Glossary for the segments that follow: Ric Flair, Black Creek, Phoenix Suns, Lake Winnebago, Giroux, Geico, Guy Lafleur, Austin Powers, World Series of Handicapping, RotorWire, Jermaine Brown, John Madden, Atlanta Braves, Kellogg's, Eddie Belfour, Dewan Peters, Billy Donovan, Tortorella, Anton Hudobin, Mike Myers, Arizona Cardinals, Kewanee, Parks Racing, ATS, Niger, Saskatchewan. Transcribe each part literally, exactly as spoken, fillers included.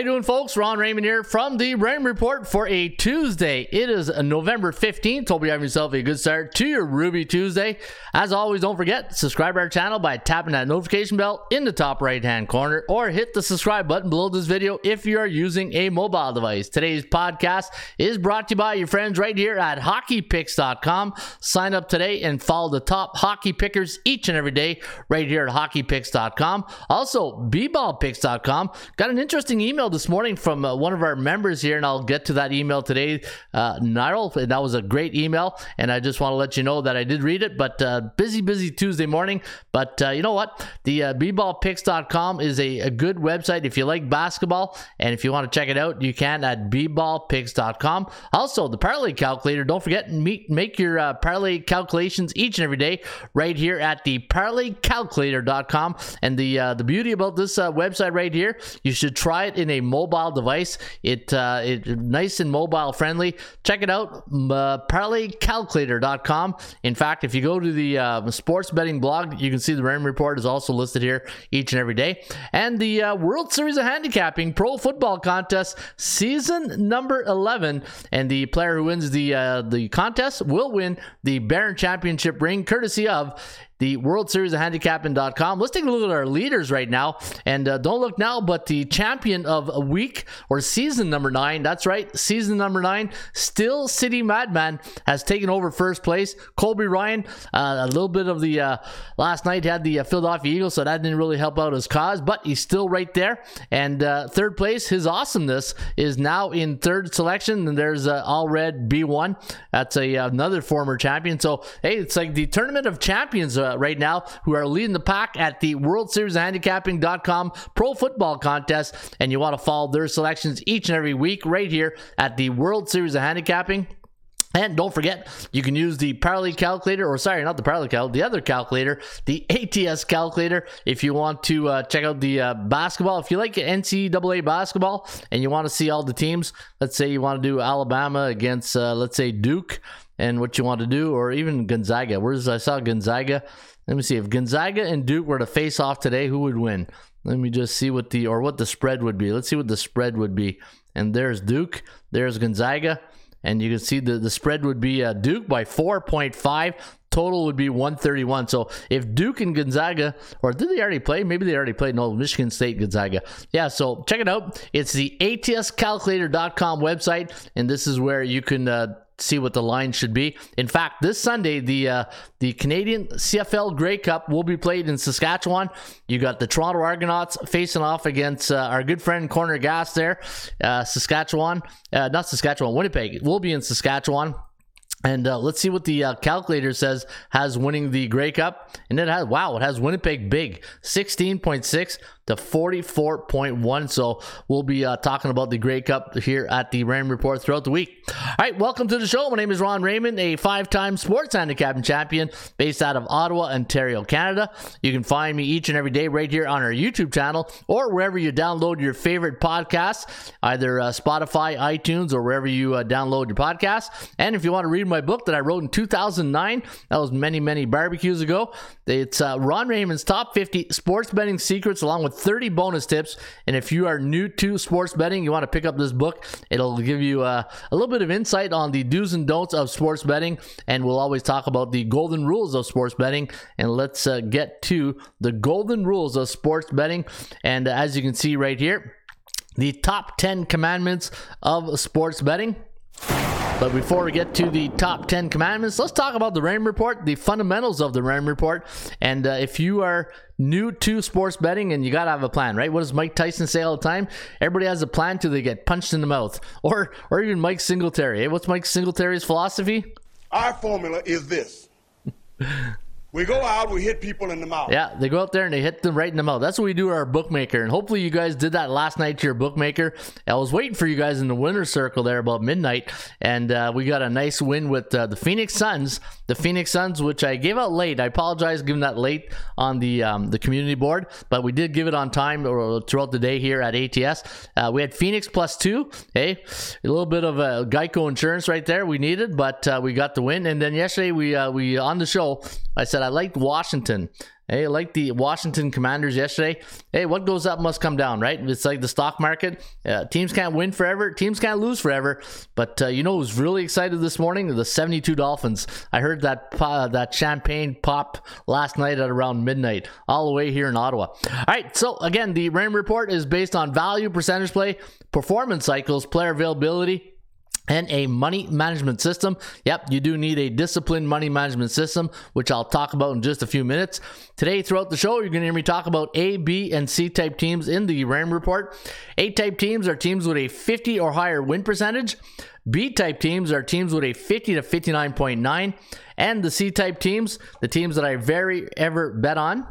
you doing, folks? Ron Raymond here from the Raymond Report for a Tuesday. It is November fifteenth. Hope you have yourself a good start to your Ruby Tuesday. As always, don't forget, subscribe to our channel by tapping that notification bell in the top right-hand corner, or hit the subscribe button below this video if you are using a mobile device. Today's podcast is brought to you by your friends right here at hockey picks dot com. Sign up today and follow the top hockey pickers each and every day right here at hockey picks dot com. Also, b ball picks dot com. Got an interesting email this morning from uh, one of our members here, and I'll get to that email today, uh, Niall. That was a great email, and I just want to let you know that I did read it, but uh, busy, busy Tuesday morning. But uh, you know what? The uh, b ball picks dot com is a, a good website if you like basketball, and if you want to check it out, you can at b ball picks dot com. Also, the parlay calculator. Don't forget, meet, make your uh, parlay calculations each and every day right here at the parley calculator dot com. And the uh, the beauty about this uh, website right here, you should try it in a mobile device. It uh, it nice and mobile friendly. Check it out, uh, parlay calculator dot com. In fact, if you go to the uh, sports betting blog, you can see the Raymond Report is also listed here each and every day. And the uh, World Series of Handicapping Pro Football Contest, season number eleven, and the player who wins the uh, the contest will win the Baron Championship ring, courtesy of the World Series of Handicapping dot com. Let's take a look at our leaders right now. And uh, don't look now, but the champion of a week, or season number nine, that's right, season number nine, Still City Madman has taken over first place. Colby Ryan, uh, a little bit of the, uh, last night had the uh, Philadelphia Eagles, so that didn't really help out his cause, but he's still right there. And uh, third place, His Awesomeness, is now in third selection. And there's uh, All Red B one. That's a, another former champion. So, hey, it's like the Tournament of Champions uh, right now, who are leading the pack at the World Series of Handicapping dot com Pro Football Contest, and you want to follow their selections each and every week right here at the World Series of Handicapping. And don't forget, you can use the Parlay Calculator, or sorry, not the Parlay Calculator, the other calculator, the A T S Calculator, if you want to uh, check out the uh, basketball. If you like N C double A basketball and you want to see all the teams, let's say you want to do Alabama against, uh, let's say, Duke, and what you want to do, or even Gonzaga. Where's I saw Gonzaga. Let me see. If Gonzaga and Duke were to face off today, who would win? Let me just see what the, or what the spread would be. Let's see what the spread would be. And there's Duke. There's Gonzaga. And you can see the, the spread would be uh, Duke by four point five. Total would be one thirty-one. So if Duke and Gonzaga, or did they already play? Maybe they already played. No, Michigan State, Gonzaga. Yeah, so check it out. It's the A T S calculator dot com website. And this is where you can uh, see what the line should be. In fact, this Sunday, the uh, the Canadian C F L Grey Cup will be played in Saskatchewan. You got the Toronto Argonauts facing off against uh, our good friend Corner Gas there. Uh, Saskatchewan, uh, not Saskatchewan, Winnipeg will be in Saskatchewan. And uh, let's see what the uh, calculator says has winning the Grey Cup. And it has, wow, it has Winnipeg big, sixteen point six to forty-four point one. So we'll be uh, talking about the Grey Cup here at the Raymond Report throughout the week. All right, welcome to the show. My name is Ron Raymond, a five-time sports handicapping champion based out of Ottawa, Ontario, Canada. You can find me each and every day right here on our YouTube channel, or wherever you download your favorite podcasts, either uh, Spotify, iTunes, or wherever you uh, download your podcasts. And if you want to read my book that I wrote in two thousand nine, that was many many barbecues ago, it's uh, Ron Raymond's Top fifty Sports Betting Secrets, along with thirty bonus tips. And if you are new to sports betting, you want to pick up this book. It'll give you uh, a little bit of insight on the do's and don'ts of sports betting, and we'll always talk about the golden rules of sports betting. And let's uh, get to the golden rules of sports betting. And uh, as you can see right here, the top ten commandments of sports betting. But before we get to the top ten commandments, let's talk about the Raymond Report, the fundamentals of the Raymond Report. And uh, if you are new to sports betting, and you got to have a plan, right? What does Mike Tyson say all the time? Everybody has a plan till they get punched in the mouth. Or or even Mike Singletary. Hey, what's Mike Singletary's philosophy? Our formula is this. We go out, we hit people in the mouth. Yeah, they go out there and they hit them right in the mouth. That's what we do to our bookmaker. And hopefully you guys did that last night to your bookmaker. I was waiting for you guys in the winner's circle there about midnight. And uh, we got a nice win with uh, the Phoenix Suns. The Phoenix Suns, which I gave out late. I apologize giving that late on the um, the community board. But we did give it on time or throughout the day here at A T S. Uh, we had Phoenix plus two. Hey, a little bit of uh, Geico insurance right there we needed. But uh, we got the win. And then yesterday, we uh, we on the show, I said I liked Washington. Hey, like the Washington Commanders yesterday. Hey, what goes up must come down, right? It's like the stock market. Uh, teams can't win forever. Teams can't lose forever. But uh, you know who's really excited this morning? The seventy-two Dolphins. I heard that uh, that champagne pop last night at around midnight, all the way here in Ottawa. All right, so again, the RAM report is based on value, percentage play, performance cycles, player availability, and a money management system. Yep, you do need a disciplined money management system, which I'll talk about in just a few minutes. Today, throughout the show, you're going to hear me talk about A, B, and C type teams in the RAM report. A type teams are teams with a fifty or higher win percentage. B type teams are teams with a fifty to fifty-nine point nine. And the C type teams, the teams that I very ever bet on.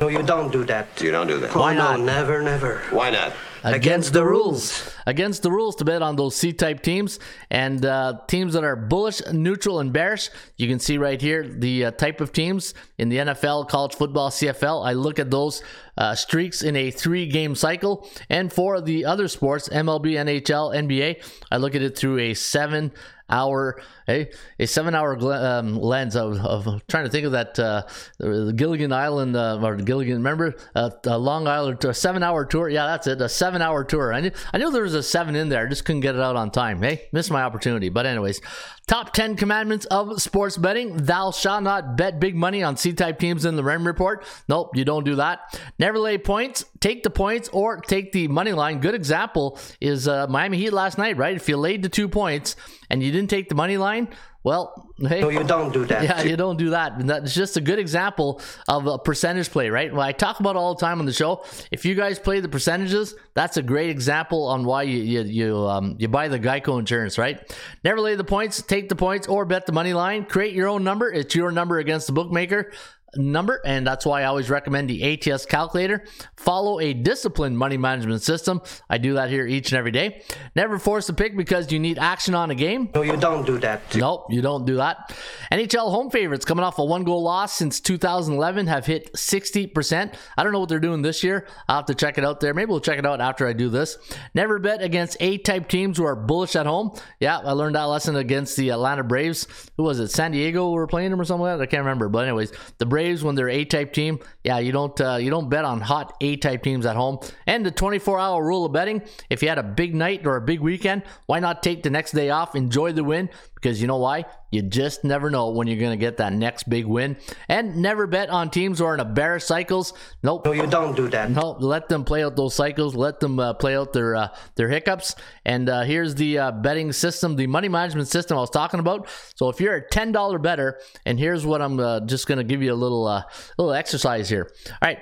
No, you don't do that. You don't do that. Why not? No, never, never. Why not? Against, Against the rules. Against the rules to bet on those C-type teams and uh, teams that are bullish, neutral, and bearish. You can see right here the uh, type of teams in the N F L, college football, C F L. I look at those uh, streaks in a three-game cycle. And for the other sports, M L B, N H L, N B A, I look at it through a seven hour a, a seven hour um, lens of, of trying to think of that uh, Gilligan Island uh, or Gilligan remember uh, a Long Island tour, seven hour tour yeah that's it a seven hour tour I knew, I knew there was a seven in there, I just couldn't get it out on time. Hey, missed my opportunity. But anyways, top ten commandments of sports betting. Thou shalt not bet big money on C-type teams in the RAM report. Nope, you don't do that. Never lay points. Take the points or take the money line. Good example is uh, Miami Heat last night, right? If you laid the two points and you didn't take the money line, well, hey. No, you don't do that. Yeah, you don't do that. And that's just a good example of a percentage play, right? Well, I talk about it all the time on the show. If you guys play the percentages, that's a great example on why you you you, um, you buy the Geico insurance, right? Never lay the points, take the points, or bet the money line. Create your own number. It's your number against the bookmaker number, and that's why I always recommend the A T S calculator. Follow a disciplined money management system. I do that here each and every day. Never force a pick because you need action on a game. No, you don't do that. Nope, you don't do that. N H L home favorites coming off a one-goal loss since two thousand eleven have hit sixty percent. I don't know what they're doing this year. I'll have to check it out there. Maybe we'll check it out after I do this. Never bet against A-type teams who are bullish at home. Yeah, I learned that lesson against the Atlanta Braves. Who was it? San Diego we were playing them or something like that? I can't remember. But anyways, the Braves when they're A-type team, yeah, you don't uh, you don't bet on hot A-type teams at home. And the twenty-four hour rule of betting, if you had a big night or a big weekend, why not take the next day off, enjoy the win? Because you know why? You just never know when you're going to get that next big win. And never bet on teams who are in a bear cycles. Nope. No, you don't do that. No, let them play out those cycles. Let them uh, play out their uh, their hiccups. And uh, here's the uh, betting system, the money management system I was talking about. So if you're a ten dollar better, and here's what I'm uh, just going to give you a little, uh, little exercise here. All right.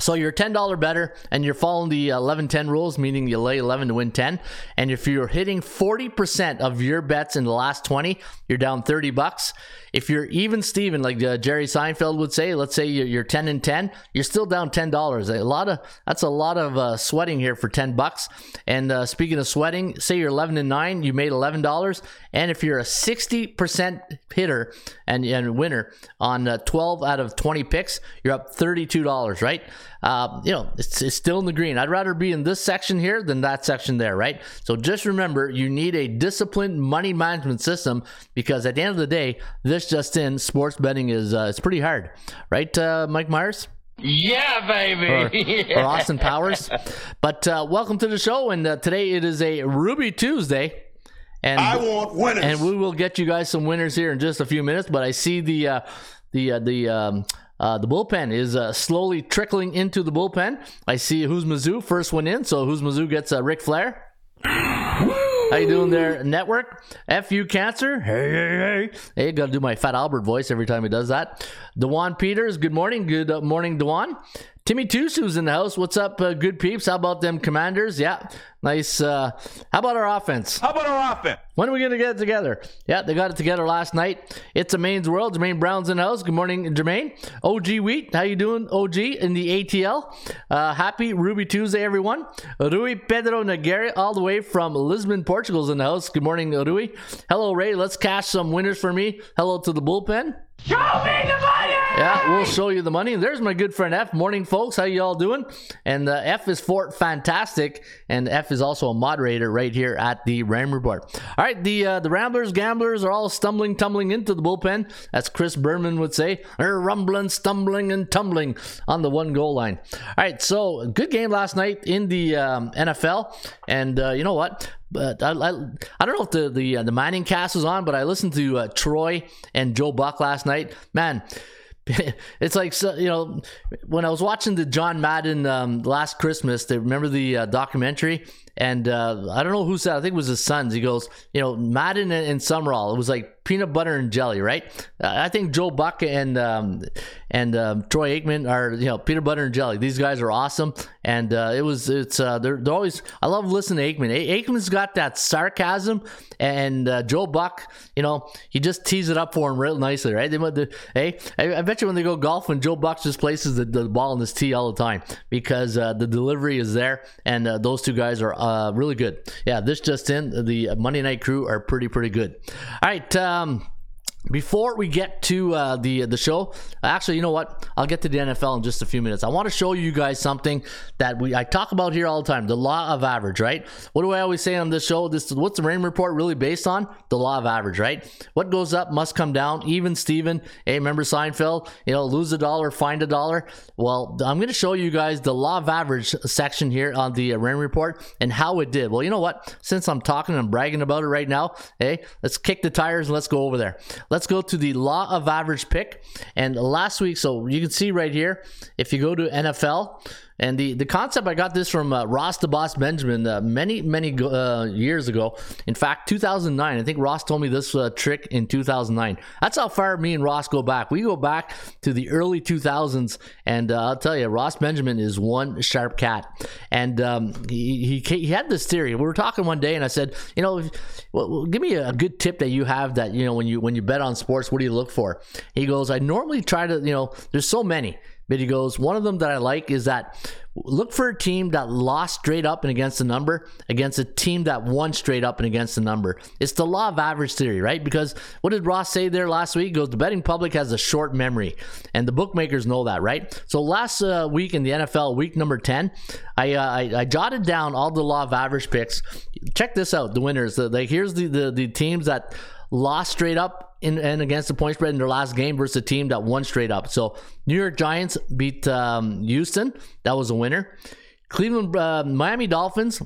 So you're ten dollar better and you're following the eleven ten rules, meaning you lay eleven to win ten. And if you're hitting forty percent of your bets in the last twenty, you're down thirty bucks. If you're even Steven, like uh, Jerry Seinfeld would say, let's say you're ten and ten, you're still down ten dollars. A lot of, that's a lot of uh, sweating here for ten bucks. And uh, speaking of sweating, say you're eleven and nine, you made eleven dollars. And if you're a sixty percent hitter and, and winner on uh, twelve out of twenty picks, you're up thirty-two dollars, right? Uh, you know, it's, it's still in the green. I'd rather be in this section here than that section there, right? So just remember, you need a disciplined money management system because at the end of the day, this just in, sports betting is uh, it's pretty hard, right, uh, Mike Myers? Yeah, baby. Or, or Austin Powers. But uh, welcome to the show, and uh, today it is a Ruby Tuesday. And I want winners. And we will get you guys some winners here in just a few minutes, but I see the uh, the uh, the um, Uh, the bullpen is uh, slowly trickling into the bullpen. I see who's Mizzou, first one in. So who's Mizzou gets uh, Ric Flair. How you doing there, network? F U Cancer. Hey, hey, hey. Hey, got to do my Fat Albert voice every time he does that. Dewan Peters, good morning. Good morning, Dewan. Timmy Tusu's in the house. What's up, uh, good peeps? How about them Commanders? Yeah, nice. Uh, how about our offense? How about our offense? When are we going to get it together? Yeah, they got it together last night. It's Jermaine's world. Jermaine Brown's in the house. Good morning, Jermaine. O G Wheat, how you doing, O G, in the A T L? Uh, happy Ruby Tuesday, everyone. Rui Pedro Nogueira, all the way from Lisbon, Portugal's in the house. Good morning, Rui. Hello, Ray. Let's cash some winners for me. Hello to the bullpen. Show me the money! Yeah, we'll show you the money. There's my good friend F. Morning, folks. How you all doing? And uh, F is for fantastic, and F is also a moderator right here at the Ram Report. All right, the uh, the Ramblers, Gamblers are all stumbling, tumbling into the bullpen, as Chris Berman would say. They're rumbling, stumbling, and tumbling on the one goal line. All right, so good game last night in the um, N F L, and uh, you know what? But I, I, I don't know if the the, uh, the mining cast was on, but I listened to uh, Troy and Joe Buck last night. Man, it's like, so, you know, when I was watching the John Madden um, last Christmas, they remember the uh, documentary? And uh, I don't know who said, I think it was his sons. He goes, you know, Madden and, and Summerall, it was like peanut butter and jelly, right? Uh, I think Joe Buck and um, and um, Troy Aikman are, you know, peanut butter and jelly. These guys are awesome. And uh, it was, it's, uh, they're, they're always, I love listening to Aikman. A- Aikman's got that sarcasm, and uh, Joe Buck, you know, he just tees it up for him real nicely, right? They, they, hey, I, I bet you when they go golfing, Joe Buck just places the, the ball in his tee all the time, because uh, the delivery is there, and uh, those two guys are Uh, really good. Yeah, this just in, the Monday Night Crew are pretty, pretty good. All right, um, before we get to uh, the the show, actually, you know what? I'll get to the N F L in just a few minutes. I want to show you guys something that we I talk about here all the time, the law of average, right? What do I always say on this show? This what's the Raymond Report really based on? The law of average, right? What goes up must come down. Even Steven, hey, remember Seinfeld? You know, lose a dollar, find a dollar. Well, I'm going to show you guys the law of average section here on the Raymond Report and how it did. Well, you know what? Since I'm talking and bragging about it right now, hey, let's kick the tires and let's go over there. Let's go to the law of average pick. And last week, so you can see right here, if you go to N F L, and the, the concept, I got this from uh, Ross the Boss Benjamin uh, many, many uh, years ago. In fact, two thousand nine, I think Ross told me this uh, trick in two thousand nine. That's how far me and Ross go back. We go back to the early two thousands, and uh, I'll tell you, Ross Benjamin is one sharp cat. And um, he, he he had this theory. We were talking one day, and I said, you know, well, give me a good tip that you have that, you know, when you when you bet on sports, what do you look for? He goes, I normally try to, you know, there's so many. But he goes, one of them that I like is that look for a team that lost straight up and against the number against a team that won straight up and against the number. It's the law of average theory, right? Because what did Ross say there last week? He goes, the betting public has a short memory, and the bookmakers know that, right? So last uh, week in the N F L, week number ten, I, uh, I I jotted down all the law of average picks. Check this out, the winners. The, the, here's the, the, the teams that lost straight up In, and against the point spread in their last game versus a team that won straight up. So New York Giants beat um, Houston. That was a winner. Cleveland, uh, Miami Dolphins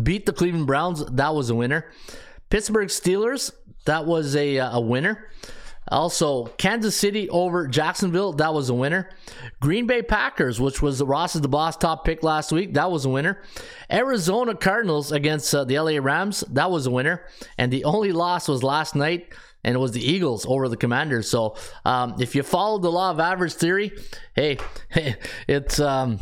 beat the Cleveland Browns. That was a winner. Pittsburgh Steelers. That was a, a winner. Also, Kansas City over Jacksonville, that was a winner. Green Bay Packers, which was Ross is the Boss top pick last week, that was a winner. Arizona Cardinals against uh, the L A Rams, that was a winner. And the only loss was last night, and it was the Eagles over the Commanders. So, um, if you follow the law of average theory, hey, hey it's... Um,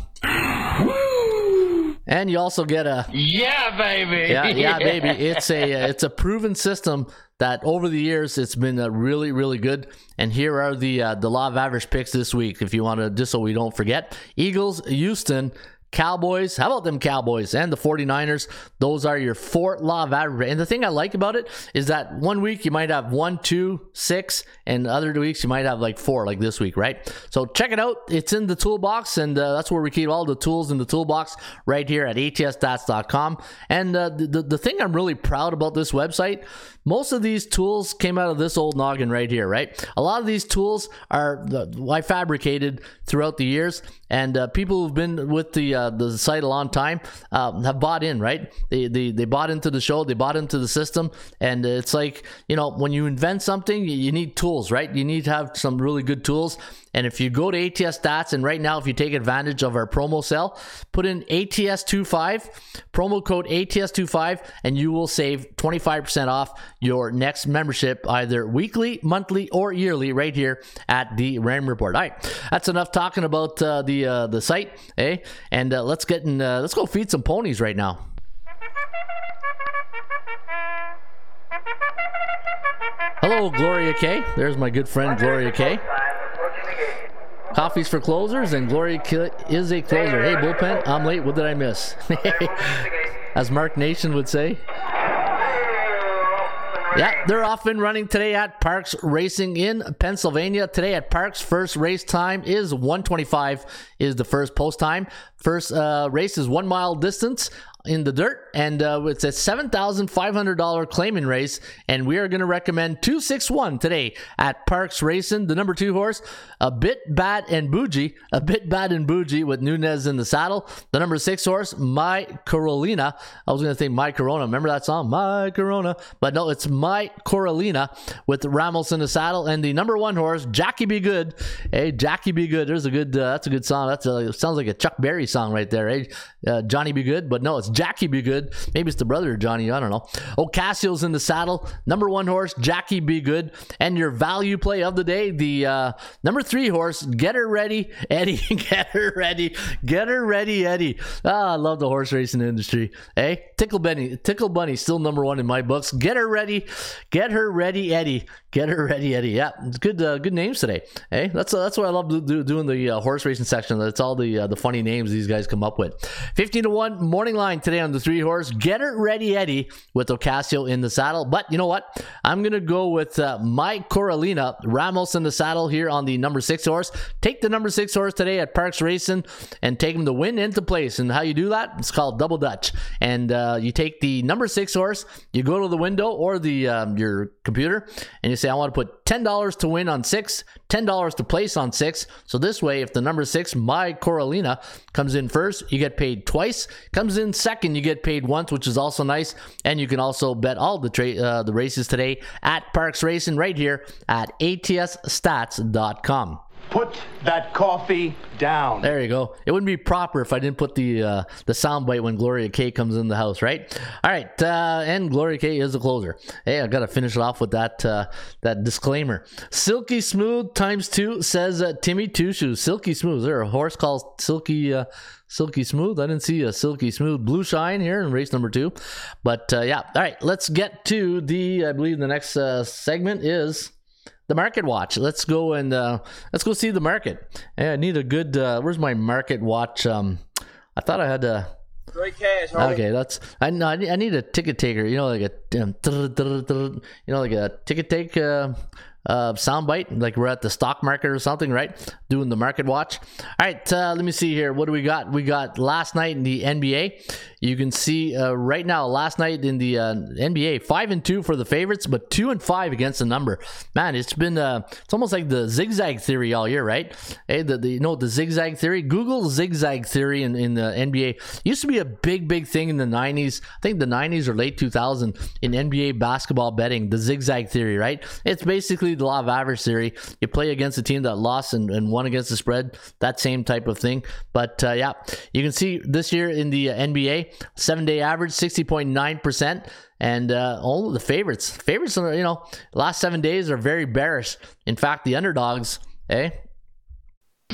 and you also get a... Yeah, baby! Yeah, yeah, baby. It's a, it's a proven system that over the years, it's been uh, really, really good. And here are the uh, the law of average picks this week, if you want to, just so we don't forget. Eagles, Houston, Cowboys. How about them Cowboys and the 49ers? Those are your four law of average. And the thing I like about it is that one week you might have one, two, six, and other weeks you might have like four, like this week, right? So check it out. It's in the toolbox, and uh, that's where we keep all the tools in the toolbox right here at A T S stats dot com. And uh, the, the, the thing I'm really proud about this website, most of these tools came out of this old noggin right here, right? A lot of these tools are uh, I fabricated throughout the years, and uh, people who've been with the uh, the site a long time uh, have bought in, right? They, they they bought into the show, they bought into the system, and it's like, you know, when you invent something, you need tools, right? You need to have some really good tools. And if you go to A T S Stats, and right now, if you take advantage of our promo sale, put in A T S twenty-five, promo code A T S twenty-five, and you will save twenty-five percent off your next membership, either weekly, monthly, or yearly, right here at the Ram Report. All right, that's enough talking about uh, the uh, the site, eh? And uh, let's get in, uh, let's go feed some ponies right now. Hello, Gloria K. There's my good friend Gloria K. Coffee's for closers, and Gloria K is a closer. Hey, bullpen, I'm late. What did I miss? As Mark Nation would say. Yeah, they're off and running today at Parks Racing in Pennsylvania. Today at Parks, first race time is one twenty-five is the first post time. First uh, race is one mile distance in the dirt, and uh, it's a seven thousand five hundred dollars claiming race, and we are going to recommend two six one today at Parks Racing. The number two horse, a bit bad and bougie, a bit bad and bougie with Nunez in the saddle. The number six horse, My Carolina. I was going to say My Corona. Remember that song? My Corona. But no, it's My Carolina with Ramos in the saddle. And the number one horse, Jackie Be Good. Hey, Jackie Be Good. There's a good, uh, that's a good song. That's a, sounds like a Chuck Berry song right there. Hey, uh, Johnny Be Good. But no, it's Jackie Be Good. Maybe it's the brother of Johnny. I don't know. Ocasio's in the saddle. Number one horse, Jackie Be Good. And your value play of the day, the uh, number three horse, Get Her Ready, Eddie. Get Her Ready. Get Her Ready, Eddie. Ah, I love the horse racing industry. Eh? Tickle Bunny. Tickle Bunny, still number one in my books. Get Her Ready. Get Her Ready, Eddie. Get Her Ready, Eddie. Yeah, it's good uh, good names today. Eh? That's uh, that's what I love do, do, doing the uh, horse racing section. That's all the uh, the funny names these guys come up with. fifteen to one, morning line today on the three horse, Get It Ready Eddie with Ocasio in the saddle. But you know what? I'm going to go with uh, My Carolina, Ramos in the saddle here on the number six horse. Take the number six horse today at Parks Racing and take him to win into place. And how you do that? It's called double Dutch. And uh, you take the number six horse, you go to the window or the um, your computer, and you say, I want to put ten dollars to win on six, ten dollars to place on six. So this way, if the number six, My Carolina, comes in first, you get paid twice. Comes in second, and you get paid once, which is also nice. And you can also bet all the tra- uh, the races today at Parks Racing right here at A T S stats dot com. Put that coffee down. There you go. It wouldn't be proper if I didn't put the uh, the soundbite when Gloria K comes in the house, right? All right, uh, and Gloria K is the closer. Hey, I got to finish it off with that uh, that disclaimer. Silky Smooth times two says uh, Timmy Two Shoes. Silky Smooth. Is there a horse called Silky uh, Silky Smooth? I didn't see a Silky Smooth. Blue Shine here in race number two, but uh, yeah. All right, let's get to the. I believe the next uh, segment is the market watch. Let's go and uh, let's go see the market. Hey, I need a good. Uh, where's my market watch? Um, I thought I had a. Great cash. Okay, that's. I know. I need a ticket taker. You know, like a. Um, you know, like a ticket take. Uh, Uh, soundbite, like we're at the stock market or something, right? Doing the market watch. All right, uh, let me see here. What do we got? We got last night in the N B A. You can see uh, right now, last night in the uh, N B A, five and two for the favorites, but two and five against the number. Man, it's been uh, it's almost like the zigzag theory all year, right? Hey, the, the you know the zigzag theory. Google zigzag theory in, in the N B A. It used to be a big, big thing in the nineties. I think the nineties or late two thousand in N B A basketball betting. The zigzag theory, right? It's basically the law of average theory. You play against a team that lost and, and won against the spread, that same type of thing. But uh, yeah, you can see this year in the N B A, seven day average sixty point nine percent. And uh, all of the favorites, favorites are, you know, last seven days are very bearish. In fact, the underdogs, eh?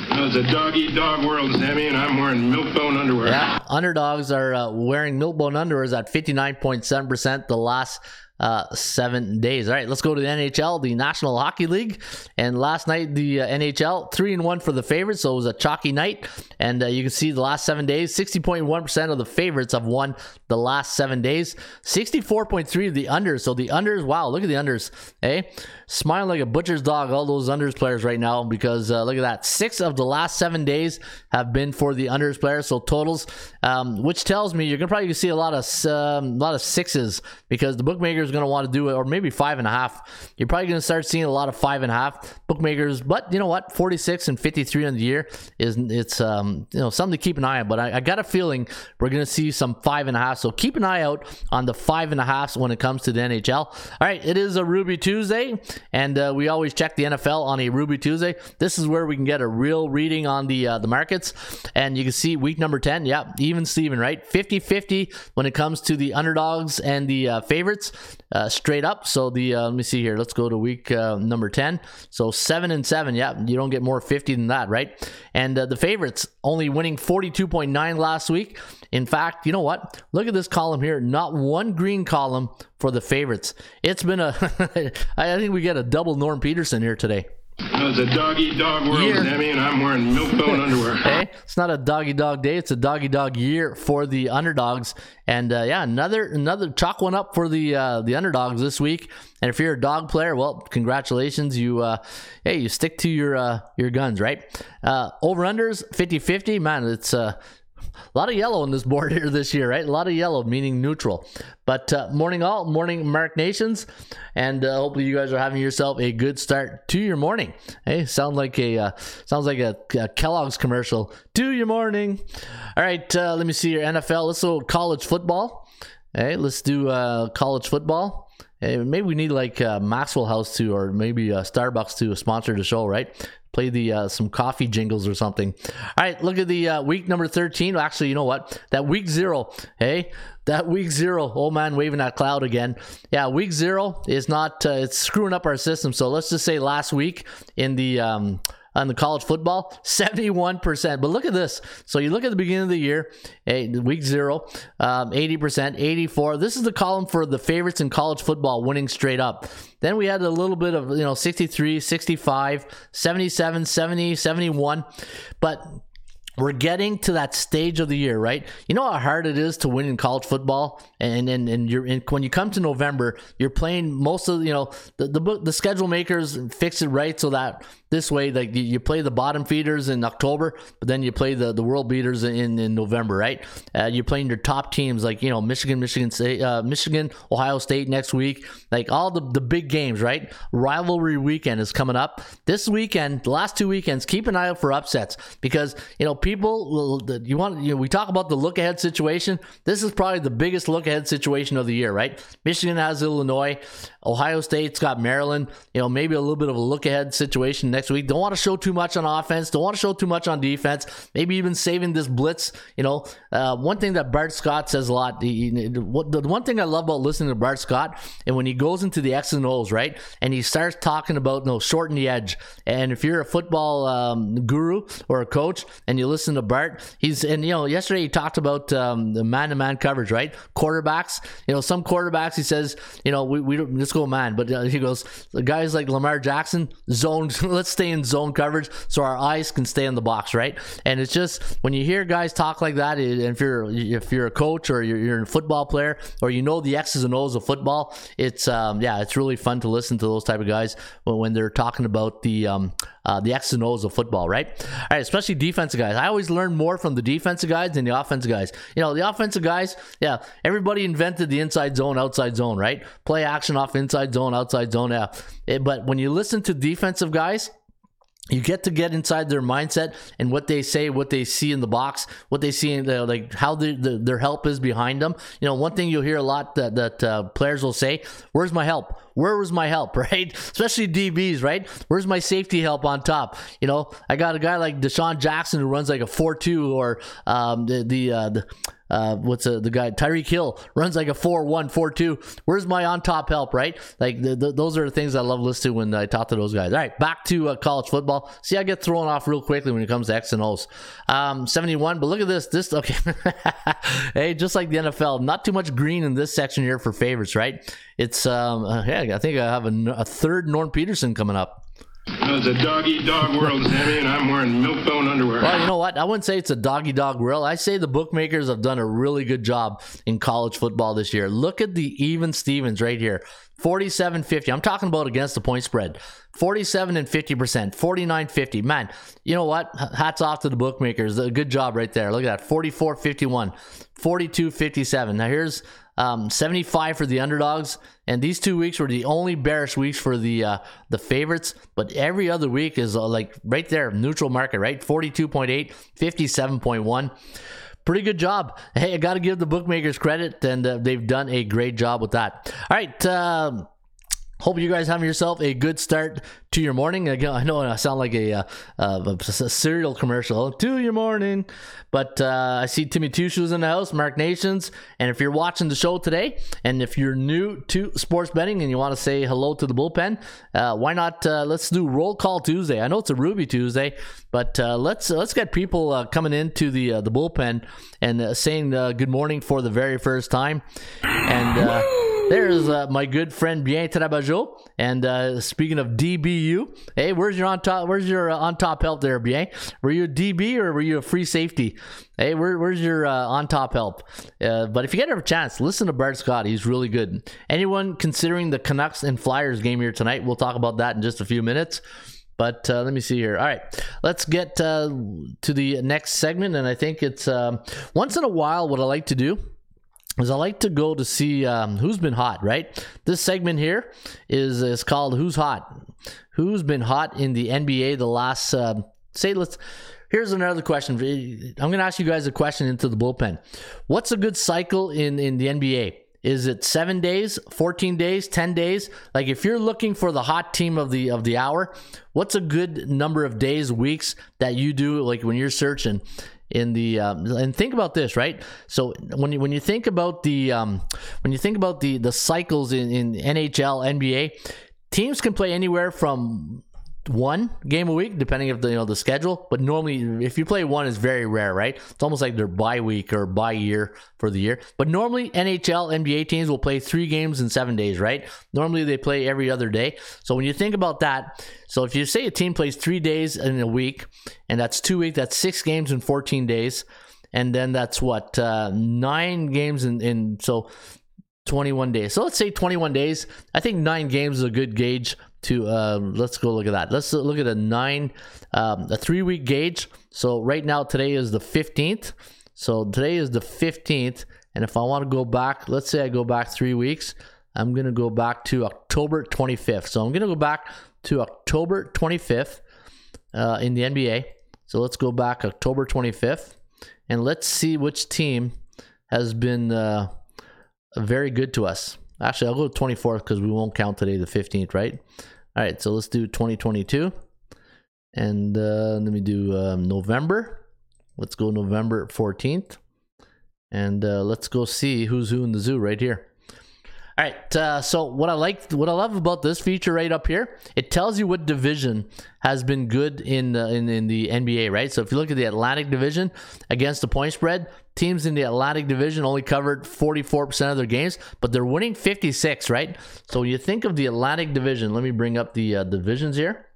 Well, it's a dog-eat-dog world, Sammy, and I'm wearing milk-bone underwear. Yeah, underdogs are uh, wearing milk-bone underwears at fifty-nine point seven percent the last uh, seven days. All right, let's go to the N H L, the National Hockey League. And last night, the uh, N H L, three and one for the favorites, so it was a chalky night. And uh, you can see the last seven days, sixty point one percent of the favorites have won the last seven days. sixty-four point three of the unders. So the unders, wow, look at the unders, eh? Smiling like a butcher's dog, all those unders players right now, because uh, look at that. Six of the last seven days have been for the unders players, so totals, um, which tells me you're going to probably see a lot of um, a lot of sixes, because the bookmaker is going to want to do it, or maybe five and a half. You're probably going to start seeing a lot of five and a half bookmakers, but you know what? forty-six and fifty-three on the year is it's um, you know something to keep an eye on, but I, I got a feeling we're going to see some five and a half, so keep an eye out on the five and a halfs when it comes to the N H L. All right, it is a Ruby Tuesday. And uh, we always check the N F L on a Ruby Tuesday. This is where we can get a real reading on the uh, the markets. And you can see week number ten, yeah, even Steven, right? fifty-fifty when it comes to the underdogs and the uh, favorites, uh, straight up. So the uh, let me see here. Let's go to week uh, number ten. So seven and seven, yeah, you don't get more fifty than that, right? And uh, the favorites only winning forty-two point nine last week. In fact, you know what? Look at this column here. Not one green column for the favorites. It's been a, I think we get a double Norm Peterson here today. You know, it's a dog-eat-dog world, year. Demi, and I'm wearing milk-bone underwear. Hey, it's not a dog-eat-dog day. It's a dog-eat-dog year for the underdogs. And, uh, yeah, another another chalk one up for the uh, the underdogs this week. And if you're a dog player, well, congratulations. You, uh, hey, you stick to your uh, your guns, right? Uh, over-unders, fifty-fifty. Man, it's uh, a lot of yellow on this board here this year, right? A lot of yellow, meaning neutral. But uh, morning all, morning Mark Nations, and uh, hopefully you guys are having yourself a good start to your morning. Hey, sound like a uh, sounds like a, a Kellogg's commercial. To your morning. All right, uh, let me see your N F L. Let's do college football. Hey, let's do uh, college football. Hey, maybe we need like uh, Maxwell House to, or maybe uh, Starbucks to sponsor the show, right? Play the uh, some coffee jingles or something. All right, look at the uh, week number thirteen. Actually, you know what? That week zero, hey, that week zero. Oh man, waving that cloud again. Yeah, week zero is not. Uh, it's screwing up our system. So let's just say last week in the um, on the college football, seventy-one percent. But look at this. So you look at the beginning of the year, hey, week zero, um, eighty percent, eighty-four. This is the column for the favorites in college football winning straight up. Then we had a little bit of, you know, sixty-three, sixty-five, seventy-seven, seventy, seventy-one. But we're getting to that stage of the year, right? You know how hard it is to win in college football, and and and you're in, when you come to November, you're playing most of, you know, the the, book, the schedule makers fix it right so that this way, like you play the bottom feeders in October, but then you play the, the world beaters in, in November, right? Uh, you're playing your top teams like, you know, Michigan, Michigan State, uh, Michigan, Ohio State next week, like all the, the big games, right? Rivalry weekend is coming up. This weekend, the last two weekends, keep an eye out for upsets because, you know, people, you want, you know, we talk about the look ahead situation. This is probably the biggest look ahead situation of the year, right? Michigan has Illinois, Ohio State's got Maryland, you know, maybe a little bit of a look ahead situation next Next week. Don't want to show too much on offense. Don't want to show too much on defense. Maybe even saving this blitz. You know, uh, one thing that Bart Scott says a lot. He, he, the one thing I love about listening to Bart Scott, and when he goes into the X's and O's, right, and he starts talking about, you know, shorten the edge. And if you're a football um, guru or a coach, and you listen to Bart, he's and you know, yesterday he talked about um, the man-to-man coverage, right? Quarterbacks. You know, some quarterbacks. He says, you know, we we don't just go man, but uh, he goes the guys like Lamar Jackson zone. Let's stay in zone coverage so our eyes can stay in the box, right? And it's just when you hear guys talk like that, and if you're if you're a coach or you're, you're a football player or you know the X's and O's of football, it's um yeah, it's really fun to listen to those type of guys when, when they're talking about the um uh, the X's and O's of football, right? All right, especially defensive guys. I always learn more from the defensive guys than the offensive guys. You know, the offensive guys, yeah, everybody invented the inside zone, outside zone, right? Play action off inside zone, outside zone, yeah. It, but when you listen to defensive guys, you get to get inside their mindset and what they say, what they see in the box, what they see, in the, like how the, the, their help is behind them. You know, one thing you'll hear a lot that, that uh, players will say, where's my help? Where was my help, right? Especially D Bs, right? Where's my safety help on top? You know, I got a guy like Deshaun Jackson who runs like a four two or um, the, the, uh, the Uh, what's a, the guy Tyreek Hill runs like a four one, four two. Where's my on top help, right? Like the, the, those are the things I love listening to when I talk to those guys. All right, back to uh, college football. See, I get thrown off real quickly when it comes to X and O's. Um, seventy-one, but look at this. This okay. Hey, just like the N F L, not too much green in this section here for favorites, right? It's um, uh, yeah, I think I have a, a third Norm Peterson coming up. You know, it's a dog-eat-dog world, Sammy, and I'm wearing milk-bone underwear. Well, you know what? I wouldn't say it's a dog-eat-dog world. I say the bookmakers have done a really good job in college football this year. Look at the even Stevens right here. forty-seven fifty. I'm talking about against the point spread. forty-seven and fifty percent. forty-nine fifty. Man, you know what? Hats off to the bookmakers. Good job right there. Look at that. forty-four fifty-one. forty-two fifty-seven. Now, here's um, seventy-five for the underdogs. And these two weeks were the only bearish weeks for the uh, the favorites. But every other week is uh, like right there, neutral market, right? forty-two point eight, fifty-seven point one. Pretty good job. Hey, I got to give the bookmakers credit, and uh, they've done a great job with that. All right. Um, hope you guys have yourself a good start to your morning. Again, I know I sound like a, uh, uh, a cereal commercial. To your morning. But uh, I see Timmy Two Shoes in the house, Mark Nations. And if you're watching the show today, and if you're new to sports betting and you want to say hello to the bullpen, uh, why not uh, let's do Roll Call Tuesday. I know it's a Ruby Tuesday, but uh, let's uh, let's get people uh, coming into the uh, the bullpen and uh, saying uh, good morning for the very first time. And Uh, There's uh, my good friend Bien Trabajo. And uh, speaking of D B U, hey, where's your on top? Where's your uh, on top help there, Bien? Were you a D B or were you a free safety? Hey, where, where's your uh, on top help? Uh, but if you get a chance, listen to Bart Scott. He's really good. Anyone considering the Canucks and Flyers game here tonight? We'll talk about that in just a few minutes. But uh, let me see here. All right, let's get uh, to the next segment. And I think it's um, once in a while what I like to do is I like to go to see um, who's been hot, right? This segment here is, is called Who's Hot? Who's been hot in the N B A the last, um, say, let's, here's another question. I'm going to ask you guys a question into the bullpen. What's a good cycle in, in the N B A? Is it seven days, fourteen days, ten days? Like if you're looking for the hot team of the of the hour, what's a good number of days, weeks that you do like when you're searching in the um, and think about this, right? So when you when you think about the um, when you think about the the cycles in, in N H L, N B A, teams can play anywhere from one game a week, depending if the, you know, the schedule, but normally if you play one, it's very rare, right? It's almost like they're bye week or bye year for the year, but normally N H L, N B A teams will play three games in seven days, right? Normally they play every other day. So when you think about that, so if you say a team plays three days in a week and that's two weeks, that's six games in fourteen days. And then that's what, uh, nine games in, in so twenty-one days. So let's say twenty-one days. I think nine games is a good gauge to uh let's go look at that let's look at a nine um a three week gauge. So right now today is the fifteenth, so today is the fifteenth, and if I want to go back, let's say I go back three weeks, I'm gonna go back to October twenty-fifth. So I'm gonna go back to October twenty-fifth uh in the N B A. So let's go back October twenty-fifth and let's see which team has been uh very good to us. Actually, I'll go to twenty-fourth because we won't count today, the fifteenth, right? All right, so let's do twenty twenty-two. And uh, let me do um, November. Let's go November fourteenth. And uh, let's go see who's who in the zoo right here. All right, uh, so what I like, what I love about this feature right up here, it tells you what division has been good in, uh, in, in the N B A, right? So if you look at the Atlantic Division against the point spread, teams in the Atlantic Division only covered forty-four percent of their games, but they're winning fifty-six, right? So when you think of the Atlantic Division, let me bring up the uh, divisions here.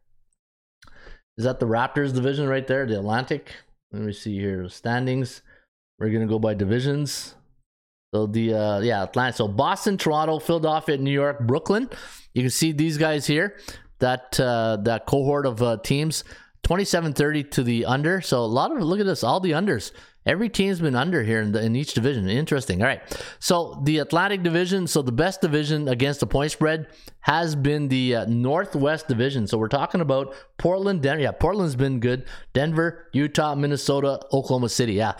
Is that the Raptors division right there, the Atlantic? Let me see here, standings. We're going to go by divisions. So the, uh, yeah, Atlanta. So Boston, Toronto, Philadelphia, New York, Brooklyn. You can see these guys here, that uh, that cohort of uh, teams, twenty-seven thirty to the under. So a lot of, look at this, all the unders. Every team's been under here in, the, in each division. Interesting. All right. So the Atlantic Division, so the best division against the point spread has been the uh, Northwest Division. So we're talking about Portland, Denver. Yeah, Portland's been good. Denver, Utah, Minnesota, Oklahoma City. Yeah,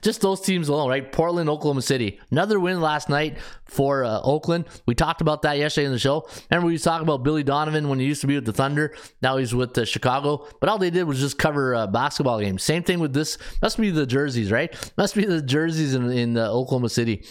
just those teams alone, right? Portland, Oklahoma City. Another win last night for uh, Oakland. We talked about that yesterday in the show. Remember we was talking about Billy Donovan when he used to be with the Thunder. Now he's with uh, Chicago. But all they did was just cover uh, basketball games. Same thing with this. Must be the jerseys, right? Must be the jerseys in, in uh, Oklahoma City.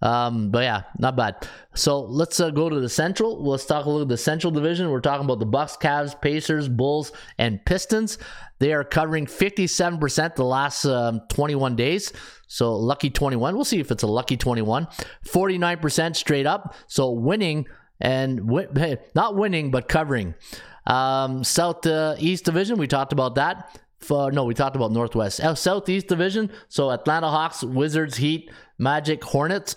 Um, but yeah, not bad. So let's uh, go to the Central. Let's talk a little bit the Central Division. We're talking about the Bucks, Cavs, Pacers, Bulls, and Pistons. They are covering fifty-seven percent the last um, twenty-one days. So lucky twenty-one. We'll see if it's a lucky twenty-one. forty-nine percent straight up. So winning and w- hey, not winning, but covering. Um, South uh, East Division. We talked about that. For, no, we talked about Northwest. Southeast Division. So Atlanta Hawks, Wizards, Heat, Magic, Hornets.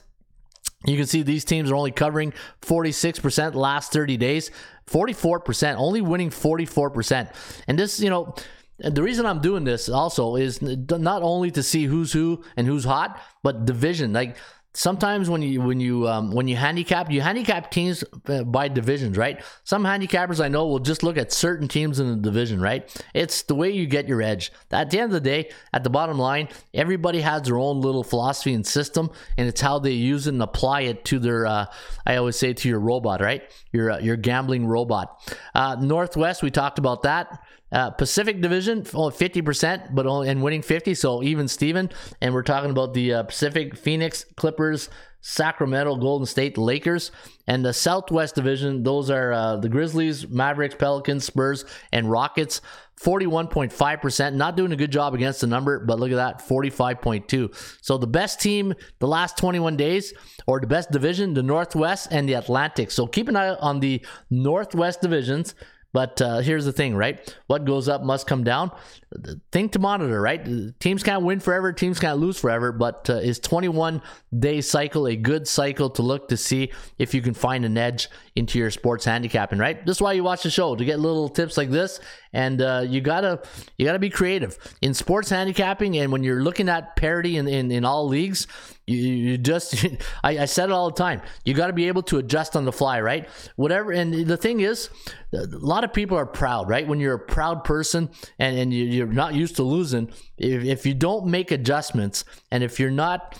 You can see these teams are only covering forty-six percent last thirty days, forty-four percent, only winning forty-four percent. And this, you know, the reason I'm doing this also is not only to see who's who and who's hot, but division. Like sometimes when you when you um, when you handicap, you handicap teams by divisions, right? Some handicappers I know will just look at certain teams in the division, right? It's the way you get your edge. At the end of the day, at the bottom line, everybody has their own little philosophy and system, and it's how they use it and apply it to their. Uh, I always say to your robot, right? Your uh, your gambling robot. Uh, Northwest, we talked about that. Uh, Pacific Division, fifty percent, but only and winning fifty. So even Steven, and we're talking about the uh, Pacific, Phoenix, Clippers, Sacramento Golden State Lakers. And the Southwest Division, those are uh, the Grizzlies, Mavericks, Pelicans, Spurs, and Rockets. forty-one point five percent, not doing a good job against the number, but look at that, forty-five point two. So the best team the last twenty-one days, or the best division, the Northwest and the Atlantic. So keep an eye on the Northwest divisions. But uh, here's the thing, right? What goes up must come down. The thing to monitor, right? Teams can't win forever. Teams can't lose forever. But uh, is twenty-one day cycle a good cycle to look to see if you can find an edge into your sports handicapping, right? This is why you watch the show, to get little tips like this. And uh, you gotta you gotta be creative in sports handicapping. And when you're looking at parity in, in, in all leagues, you, you just, I, I said it all the time, you gotta be able to adjust on the fly, right? Whatever. And the thing is, a lot of people are proud, right? When you're a proud person and, and you, you're not used to losing, if, if you don't make adjustments, and if you're not,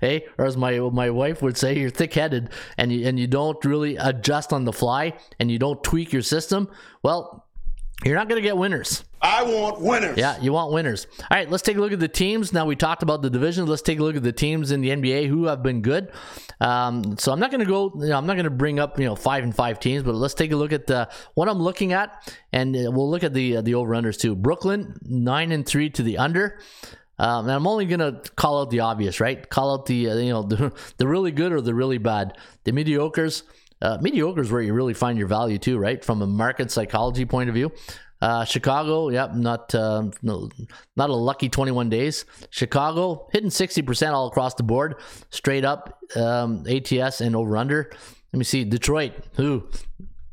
hey, or as my my wife would say, you're thick-headed, and you, and you don't really adjust on the fly, and you don't tweak your system, well, you're not going to get winners. I want winners. Yeah, you want winners. All right, let's take a look at the teams. Now we talked about the division. Let's take a look at the teams in the N B A who have been good. Um, so I'm not going to go, you know, I'm not going to bring up, you know, five and five teams, but let's take a look at the what I'm looking at, and we'll look at the uh, the over-unders too. Brooklyn nine and three to the under. Um, and I'm only going to call out the obvious, right? Call out the uh, you know the, the really good or the really bad, the mediocres. Uh, mediocre is where you really find your value too, right? From a market psychology point of view. Uh, Chicago, yep, not uh, no, not a lucky twenty-one days. Chicago hitting sixty percent all across the board, straight up, um, A T S and over-under. Let me see, Detroit, who?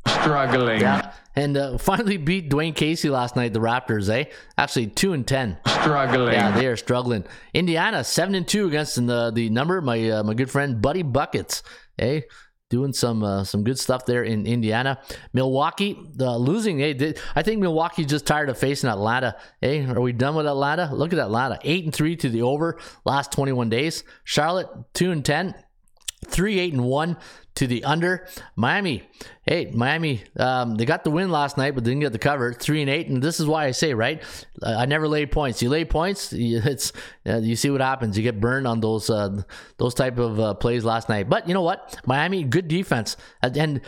Struggling. Yeah. And uh, finally beat Dwayne Casey last night, the Raptors, eh? Actually, two and ten. Struggling. Yeah, they are struggling. Indiana, seven and two against the, the number. My, uh, my good friend, Buddy Buckets, eh? Doing some uh, some good stuff there in Indiana. Milwaukee, uh, losing. Hey, they, I think Milwaukee's just tired of facing Atlanta. Hey, are we done with Atlanta? Look at Atlanta. eight and three to the over last twenty-one days. Charlotte, two and ten. three, eight, and one to the under. Miami, hey, Miami, um, they got the win last night, but didn't get the cover. three and eight, and this is why I say, right? I never lay points. You lay points, it's uh, you see what happens. You get burned on those uh, those type of uh, plays last night. But you know what? Miami, good defense, and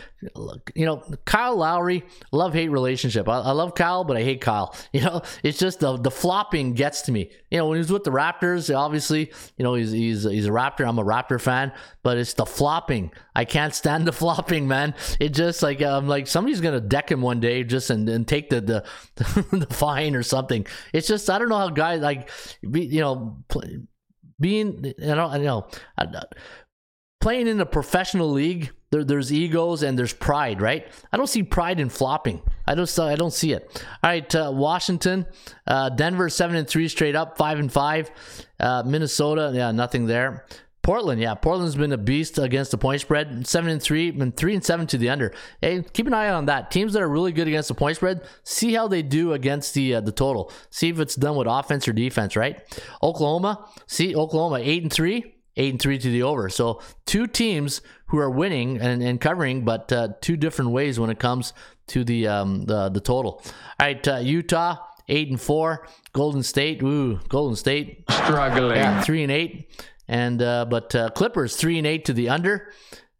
you know Kyle Lowry, love hate relationship. I, I love Kyle, but I hate Kyle. You know, it's just the the flopping gets to me. You know, when he was with the Raptors, obviously, you know he's he's he's a Raptor. I'm a Raptor fan, but it's the flopping. I can't. Can't stand the flopping, man. It just like I'm um, like somebody's gonna deck him one day, just and, and take the the, the fine or something. It's just I don't know how guys like be, you know play, being you know I know playing in a professional league. There, there's egos and there's pride, right? I don't see pride in flopping. I don't. I don't see it. All right, uh, Washington, uh, Denver seven and three straight up, five and five. Uh, Minnesota, yeah, nothing there. Portland, yeah, Portland's been a beast against the point spread, seven and three, and three and seven to the under. Hey, keep an eye on that. Teams that are really good against the point spread, see how they do against the uh, the total. See if it's done with offense or defense, right? Oklahoma, see Oklahoma, eight and three, eight and three to the over. So two teams who are winning and, and covering, but uh, two different ways when it comes to the um, the, the total. All right, uh, Utah. Eight and four, Golden State. Ooh, Golden State struggling. Yeah, three and eight, and uh, but uh, Clippers three and eight to the under.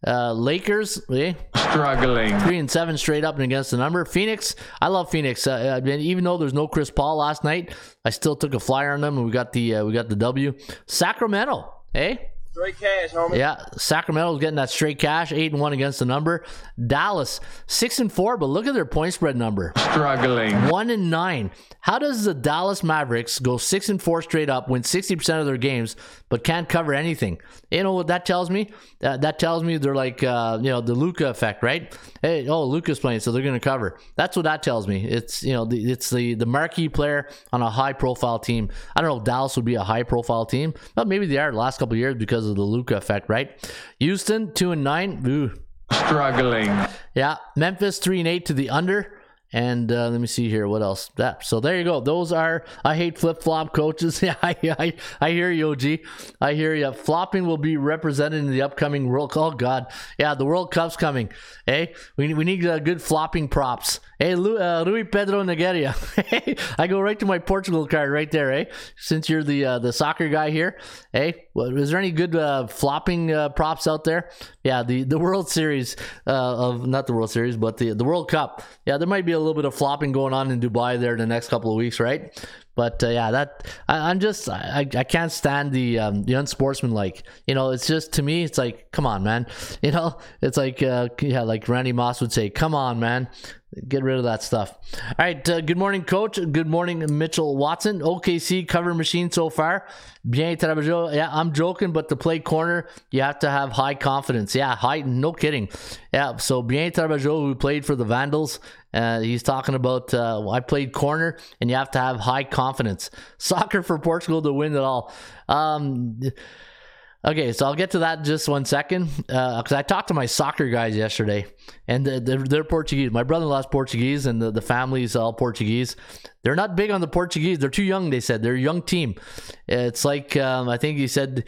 Uh, Lakers eh? struggling. Three and seven straight up and against the number. Phoenix, I love Phoenix. Uh, I mean, even though there's no Chris Paul last night, I still took a flyer on them, and we got the uh, we got the W. Sacramento, eh? Straight cash, homie. Yeah, Sacramento's getting that straight cash, eight and one against the number. Dallas, six and four, but look at their point spread number. Struggling. One and nine. How does the Dallas Mavericks go six and four straight up, win sixty percent of their games, but can't cover anything? You know what that tells me? Uh, that tells me they're like, uh, you know, the Luka effect, right? Hey, oh, Luka's playing, so they're going to cover. That's what that tells me. It's you know, the, it's the the marquee player on a high profile team. I don't know if Dallas would be a high profile team, but maybe they are the last couple of years because of the Luka effect, right? Houston two and nine, ooh, struggling. Yeah, Memphis three and eight to the under. And uh, let me see here, what else? That so there you go. Those are I hate flip flop coaches. Yeah, I, I I hear you, O G. I hear you. Flopping will be represented in the upcoming World Cup. Oh God, yeah, the World Cup's coming. Hey, we we need uh, good flopping props. Hey, Lu, uh, Rui Pedro Nogueira. I go right to my Portugal card right there. Eh, since you're the uh, the soccer guy here. Hey, Well, is there any good uh, flopping uh, props out there? Yeah, the, the World Series uh, of not the World Series, but the the World Cup. Yeah, there might be a little bit of flopping going on in Dubai there in the next couple of weeks, right? But uh, yeah, that I, I'm just I, I can't stand the um, the unsportsmanlike. You know, it's just to me, it's like, come on, man. You know, it's like uh, yeah, like Randy Moss would say, come on, man. Get rid of that stuff. All right. Uh, good morning, Coach. Good morning, Mitchell Watson. O K C cover machine so far. Bien trabajo. Yeah, I'm joking, but to play corner, you have to have high confidence. Yeah, high. No kidding. Yeah. So Bien trabajo, who played for the Vandals, uh, he's talking about uh, I played corner, and you have to have high confidence. Soccer for Portugal to win it all. Um, Okay, so I'll get to that in just one second, because uh, I talked to my soccer guys yesterday, and they're, they're Portuguese. My brother-in-law's Portuguese, and the, the family's all Portuguese. They're not big on the Portuguese. They're too young, they said. They're a young team. It's like, um, I think he said,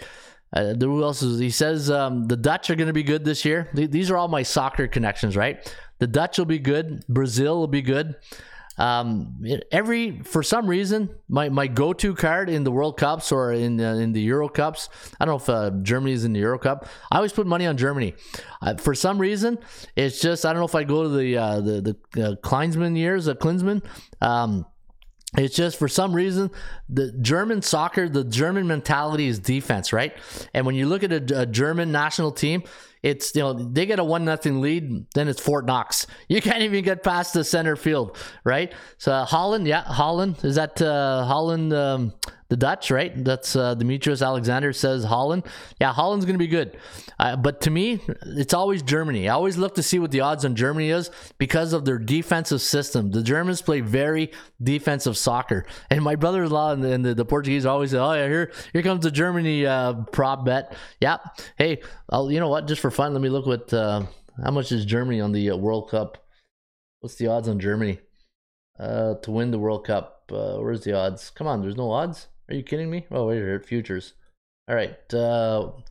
uh, who else is, he says um, the Dutch are going to be good this year. These are all my soccer connections, right? The Dutch will be good. Brazil will be good. Um, every, for some reason, my, my go-to card in the World Cups or in, uh, in the Euro Cups, I don't know if uh, Germany is in the Euro Cup. I always put money on Germany. Uh, for some reason, it's just, I don't know if I go to the, uh, the, the, uh, Klinsmann years, uh, Klinsmann, um, it's just for some reason, the German soccer, the German mentality is defense, right? And when you look at a, a German national team, it's, you know, they get a one nothing lead, then it's Fort Knox. You can't even get past the center field, right? So uh, Holland, yeah, Holland. Is that uh, Holland, um, the Dutch, right? That's uh, Demetrius Alexander says Holland. Yeah, Holland's going to be good. Uh, but to me, it's always Germany. I always look to see what the odds on Germany is because of their defensive system. The Germans play very defensive soccer. And my brother-in-law and the, and the, the Portuguese always say, oh, yeah, here here comes the Germany uh, prop bet. Yeah, hey, I'll, you know what, just for fun, let me look what uh how much is Germany on the uh, World Cup. What's the odds on Germany uh to win the World Cup? Uh where's the odds? Come on, there's no odds. Are you kidding me? Oh, wait here, futures. All right, uh, all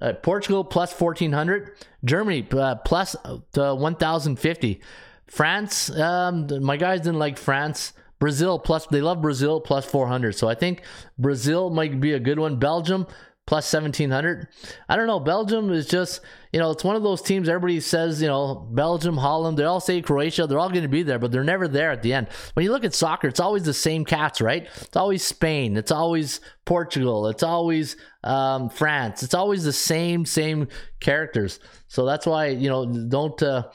right, Portugal plus fourteen hundred, Germany uh, plus uh, one thousand fifty, France, um my guys didn't like France. Brazil plus, they love Brazil, plus four hundred, so I think Brazil might be a good one. Belgium plus seventeen hundred. I don't know. Belgium is just, you know, it's one of those teams. Everybody says, you know, Belgium, Holland, they all say Croatia. They're all going to be there, but they're never there at the end. When you look at soccer, it's always the same cats, right? It's always Spain. It's always Portugal. It's always um, France. It's always the same, same characters. So that's why, you know, don't, uh,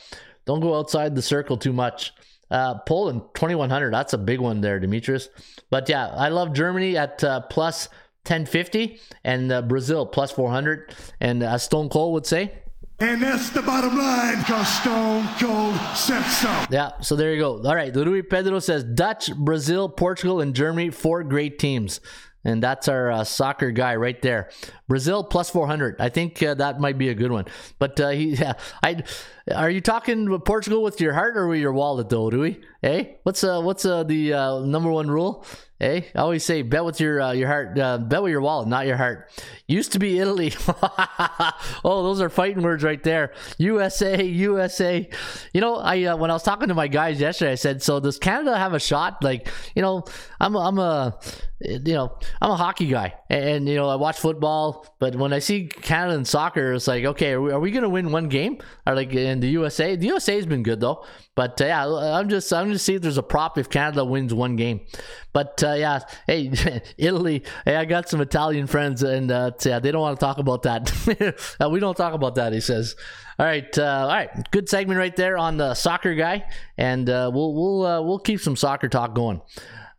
don't go outside the circle too much. Uh, Poland, twenty-one hundred. That's a big one there, Demetrius. But yeah, I love Germany at uh, plus ten fifty, and uh, Brazil plus four hundred, and as uh, Stone Cold would say, and that's the bottom line, because Stone Cold said so. Yeah, so there you go. All right, Rui Pedro says Dutch, Brazil, Portugal, and Germany, four great teams, and that's our uh, soccer guy right there. Brazil plus four hundred. I think uh, that might be a good one. But uh, he, yeah, I are you talking Portugal with your heart or with your wallet though, Rui? Hey, what's uh, what's uh, the uh, number one rule? Hey, I always say bet with your uh, your heart, uh, bet with your wallet, not your heart. Used to be Italy. Oh, those are fighting words right there. U S A, U S A. You know, I uh, when I was talking to my guys yesterday, I said, so does Canada have a shot? Like, you know, I'm a, I'm a you know I'm a hockey guy, and, and you know I watch football, but when I see Canada in soccer, it's like, okay, are we, are we gonna win one game? Or like in the U S A, the U S A has been good though. But uh, yeah, I'm just I'm just see if there's a prop if Canada wins one game. But uh, yeah, hey, Italy. Hey, I got some Italian friends, and uh, yeah, they don't want to talk about that. uh, we don't talk about that, he says. All right, uh, all right, good segment right there on the soccer guy, and uh, we'll we'll uh, we'll keep some soccer talk going.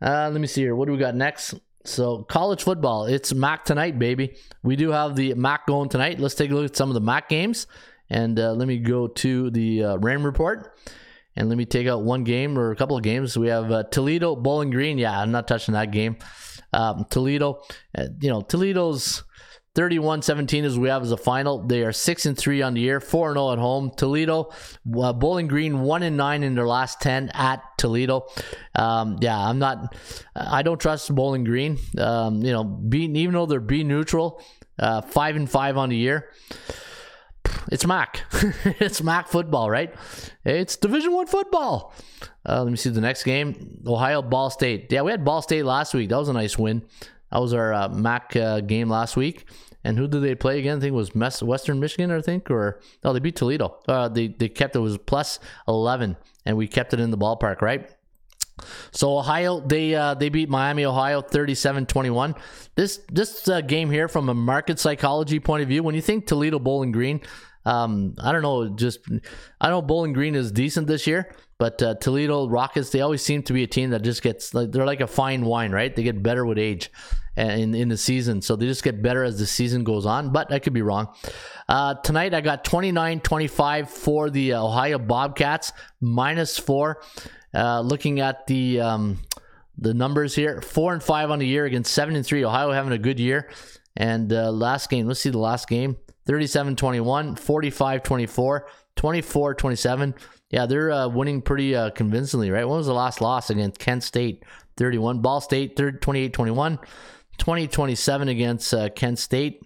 Uh, let me see here. What do we got next? So college football, it's M A C tonight, baby. We do have the M A C going tonight. Let's take a look at some of the M A C games, and uh, let me go to the uh, RAM report. And let me take out one game or a couple of games. We have uh, Toledo, Bowling Green. Yeah, I'm not touching that game. Um, Toledo, uh, you know, Toledo's thirty-one seventeen is we have as a final. They are six and three on the year, four and oh at home. Toledo, uh, Bowling Green, one and nine in their last ten at Toledo. Um, yeah, I'm not, I don't trust Bowling Green. Um, you know, B, even though they're B neutral, uh, five and five on the year. It's M A C. It's M A C football, right? It's Division One football. Uh, let me see the next game. Ohio, Ball State. Yeah, we had Ball State last week. That was a nice win. That was our uh, M A C uh, game last week. And who did they play again? I think it was Mes- Western Michigan, I think, or no, they beat Toledo. Uh, they they kept it, it was plus eleven, and we kept it in the ballpark, right? So Ohio, they uh, they beat Miami, Ohio, thirty-seven twenty-one. This this uh, game here, from a market psychology point of view, when you think Toledo Bowling Green, um, I don't know, just I know Bowling Green is decent this year, but uh, Toledo Rockets, they always seem to be a team that just gets like they're like a fine wine, right? They get better with age in in the season, so they just get better as the season goes on. But I could be wrong. Uh, tonight I got twenty-nine twenty-five for the Ohio Bobcats, minus four. Uh, looking at the um, the numbers here, four and five on the year against seven and three. Ohio having a good year. And uh, last game, let's see the last game: thirty-seven twenty-one, forty-five twenty-four, twenty-four twenty-seven. Yeah, they're uh, winning pretty uh, convincingly, right? When was the last loss against Kent State? thirty-one. Ball State, twenty-eight twenty-one, twenty twenty-seven against uh, Kent State.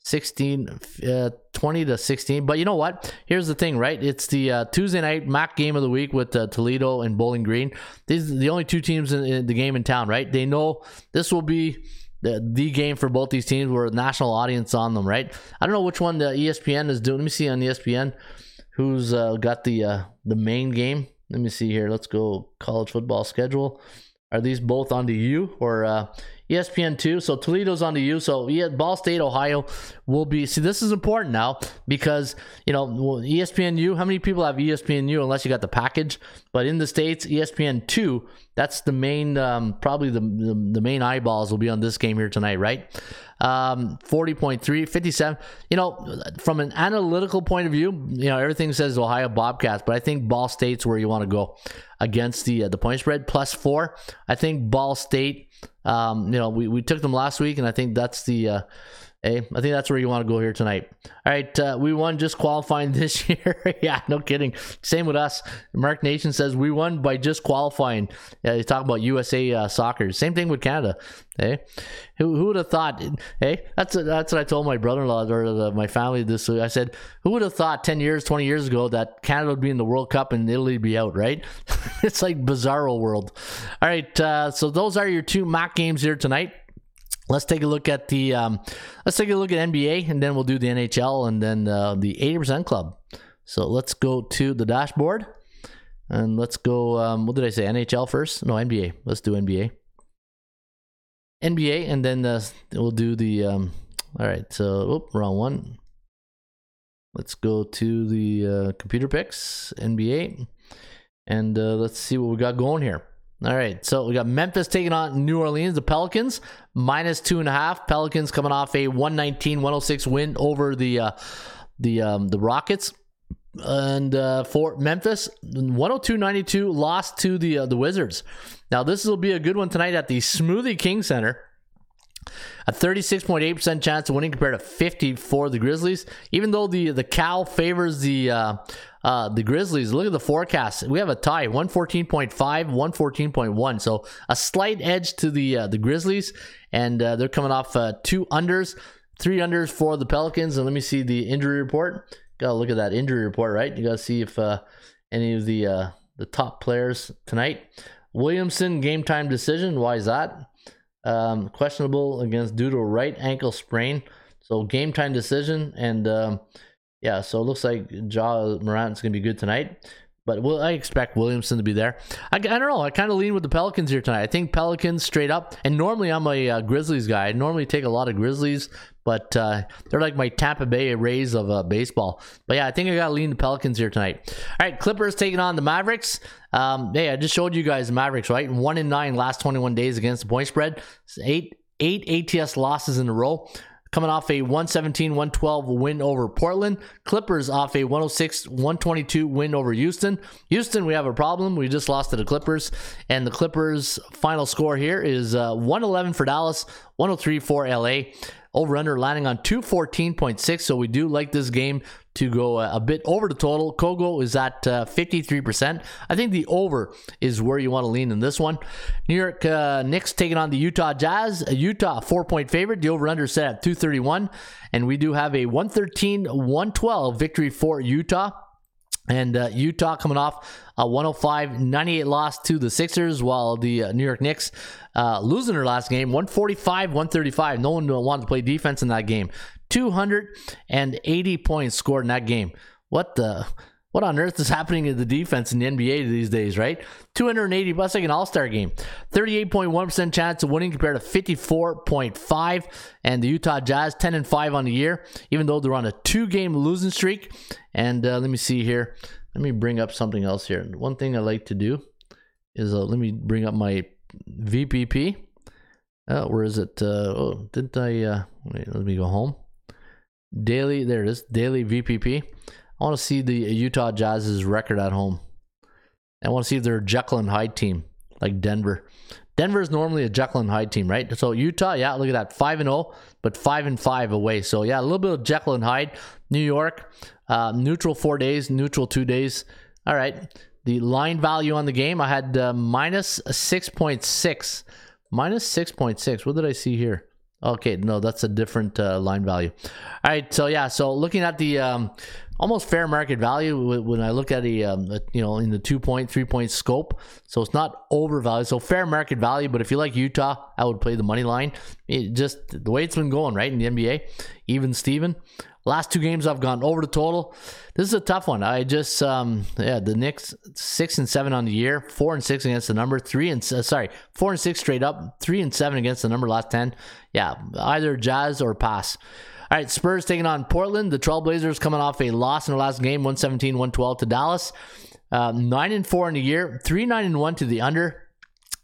sixteen, uh, twenty to sixteen. But you know what? Here's the thing, right? It's the uh, Tuesday night M A C game of the week with uh, Toledo and Bowling Green. These are the only two teams in, in the game in town, right? They know this will be the, the game for both these teams where a national audience on them, right? I don't know which one the E S P N is doing. Let me see on E S P N who's uh, got the uh, the main game. Let me see here. Let's go college football schedule. Are these both on the U or uh, E S P N two? So Toledo's on the U. So Ball State, Ohio will be. See, this is important now because, you know, E S P N U, how many people have E S P N U unless you got the package? But in the States, E S P N two, that's the main, um, probably the, the the main eyeballs will be on this game here tonight, right? Um, forty point three, fifty-seven. You know, from an analytical point of view, you know, everything says Ohio Bobcats, but I think Ball State's where you want to go against the uh, the point spread, plus four. I think Ball State, um, you know, we, we took them last week, and I think that's the uh, eh, I think that's where you want to go here tonight. All right, uh, we won just qualifying this year. Yeah, no kidding. Same with us. Mark Nation says we won by just qualifying. Yeah, he's talking about U S A uh, soccer. Same thing with Canada. Hey, who who would have thought? Hey, that's a, that's what I told my brother-in-law or the, my family this week. I said, who would have thought ten years, twenty years ago that Canada would be in the World Cup and Italy would be out, right? It's like bizarro world. All right, uh, so those are your two M A C games here tonight. Let's take a look at the um, let's take a look at N B A, and then we'll do the N H L and then uh, the eighty percent Club. So let's go to the dashboard, and let's go. Um, what did I say? N H L first? No, N B A. Let's do N B A. N B A, and then uh, we'll do the, um, all right, so, oh, wrong one. Let's go to the uh, computer picks, N B A, and uh, let's see what we got going here. All right, so we got Memphis taking on New Orleans, the Pelicans, minus two and a half. Pelicans coming off a one nineteen one oh six win over the uh, the um, the Rockets. And uh, for Memphis, one oh two ninety-two lost to the uh, the Wizards. Now this will be a good one tonight at the Smoothie King Center. A thirty-six point eight percent chance of winning compared to fifty for the Grizzlies. Even though the the Cal favors the uh, uh, the Grizzlies, look at the forecast. We have a tie, one fourteen point five, one fourteen point one. So a slight edge to the uh, the Grizzlies, and uh, they're coming off uh, two unders, three unders for the Pelicans. And let me see the injury report. Gotta look at that injury report, right? You gotta see if uh, any of the uh, the top players tonight. Williamson game time decision. Why is that? Um, questionable against due to a right ankle sprain. So game time decision, and um, yeah. So it looks like Ja Morant's gonna be good tonight. But well, I expect Williamson to be there. I, I don't know. I kind of lean with the Pelicans here tonight. I think Pelicans straight up. And normally I'm a uh, Grizzlies guy. I normally take a lot of Grizzlies, but uh, they're like my Tampa Bay Rays of uh, baseball. But yeah, I think I got to lean the Pelicans here tonight. All right, Clippers taking on the Mavericks. Um, hey, I just showed you guys the Mavericks, right? One in nine last twenty-one days against the point spread. Eight, eight A T S losses in a row. Coming off a one seventeen one twelve win over Portland. Clippers off a one oh six one twenty-two win over Houston. Houston, we have a problem. We just lost to the Clippers. And the Clippers' final score here is uh, one eleven for Dallas, one oh three for L A. Over-under landing on two fourteen point six. So we do like this game to go a, a bit over the total. Kogo is at uh, fifty-three percent. I think the over is where you want to lean in this one. New York uh, Knicks taking on the Utah Jazz. Utah, four-point favorite. The over-under set at two thirty-one. And we do have a one thirteen one twelve victory for Utah. And uh, Utah coming off a one oh five ninety-eight loss to the Sixers, while the uh, New York Knicks uh, losing their last game, one forty-five one thirty-five. No one wanted to play defense in that game. two hundred eighty points scored in that game. What the... What on earth is happening in the defense in the N B A these days, right? two hundred eighty, plus like an all-star game. thirty-eight point one percent chance of winning compared to fifty-four point five. And the Utah Jazz, ten and five on the year, even though they're on a two-game losing streak. And uh, let me see here. Let me bring up something else here. One thing I like to do is uh, let me bring up my V P P. Uh, where is it? Uh, oh, didn't I? Uh, wait, let me go home. Daily, there it is. Daily V P P. I want to see the Utah Jazz's record at home. I want to see their Jekyll and Hyde team, like Denver. Denver is normally a Jekyll and Hyde team, right? So Utah, yeah, look at that, five and zero, but five and five away. So yeah, a little bit of Jekyll and Hyde. New York, uh, neutral four days, neutral two days. All right, the line value on the game, I had uh, minus six point six, minus six point six. What did I see here? Okay, no, that's a different uh, line value. All right, so yeah, so looking at the um, almost fair market value when I look at the um, you know, in the two point, three point scope, so it's not overvalued. So fair market value, but if you like Utah, I would play the money line. It just the way it's been going, right, in the N B A, even Steven. Last two games I've gone over the total. This is a tough one. I just um, yeah, the Knicks six and seven on the year, four and six against the number, three and uh, sorry, four and six straight up, three and seven against the number last ten. Yeah, either Jazz or pass. All right, Spurs taking on Portland. The Trailblazers coming off a loss in their last game, one seventeen one twelve to Dallas. Uh, nine and four in the year, three nine and one to the under.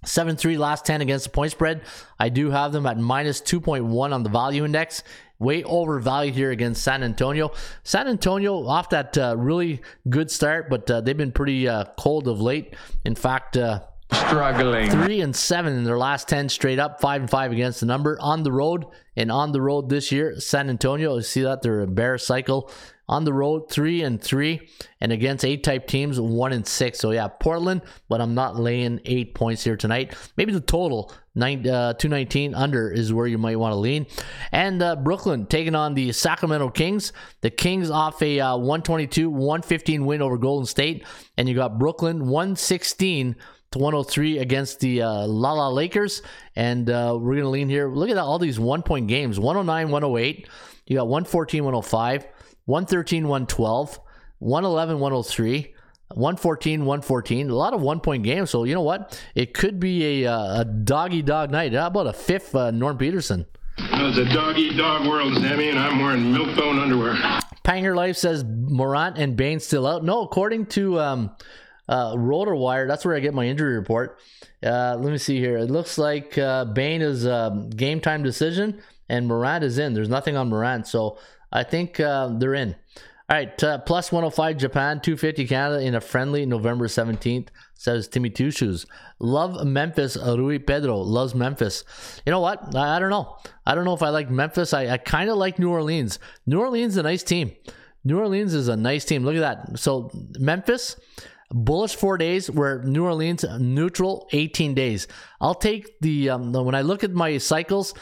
seven three last ten against the point spread. I do have them at minus two point one on the value index. Way overvalued here against San Antonio. San Antonio off that uh, really good start, but uh, they've been pretty uh, cold of late. In fact, uh, struggling. Three and seven in their last ten straight up. Five and five against the number on the road, and on the road this year, San Antonio. You see that they're a bear cycle. On the road, three and three, and against eight type teams, one and six. So yeah, Portland, but I'm not laying eight points here tonight. Maybe the total nine, uh, two nineteen under is where you might want to lean. And uh, Brooklyn taking on the Sacramento Kings. The Kings off a uh, one twenty-two one fifteen win over Golden State, and you got Brooklyn one sixteen to one oh three against the uh, La La Lakers. And uh, we're gonna lean here. Look at all these one point games: one oh nine one oh eight. You got one fourteen one oh five. one thirteen one twelve, one eleven one oh three, one fourteen one fourteen. A lot of one point games. So you know what? It could be a uh, a doggy dog night. How about a fifth uh, Norm Peterson? Well, it's a doggy dog world, Sammy, and I'm wearing milk bone underwear. Panger Life says Morant and Bane still out. No, according to um, uh, RotorWire, that's where I get my injury report. Uh, let me see here. It looks like uh, Bane is a um, game time decision, and Morant is in. There's nothing on Morant, so I think uh, they're in. All right, uh, plus one oh five Japan, two fifty Canada in a friendly November seventeenth, says Timmy Two Shoes. Love Memphis. Rui Pedro loves Memphis. You know what? I, I don't know. I don't know if I like Memphis. I, I kind of like New Orleans. New Orleans is a nice team. New Orleans is a nice team. Look at that. So Memphis, bullish four days, where New Orleans, neutral eighteen days. I'll take the, um, the when I look at my cycles,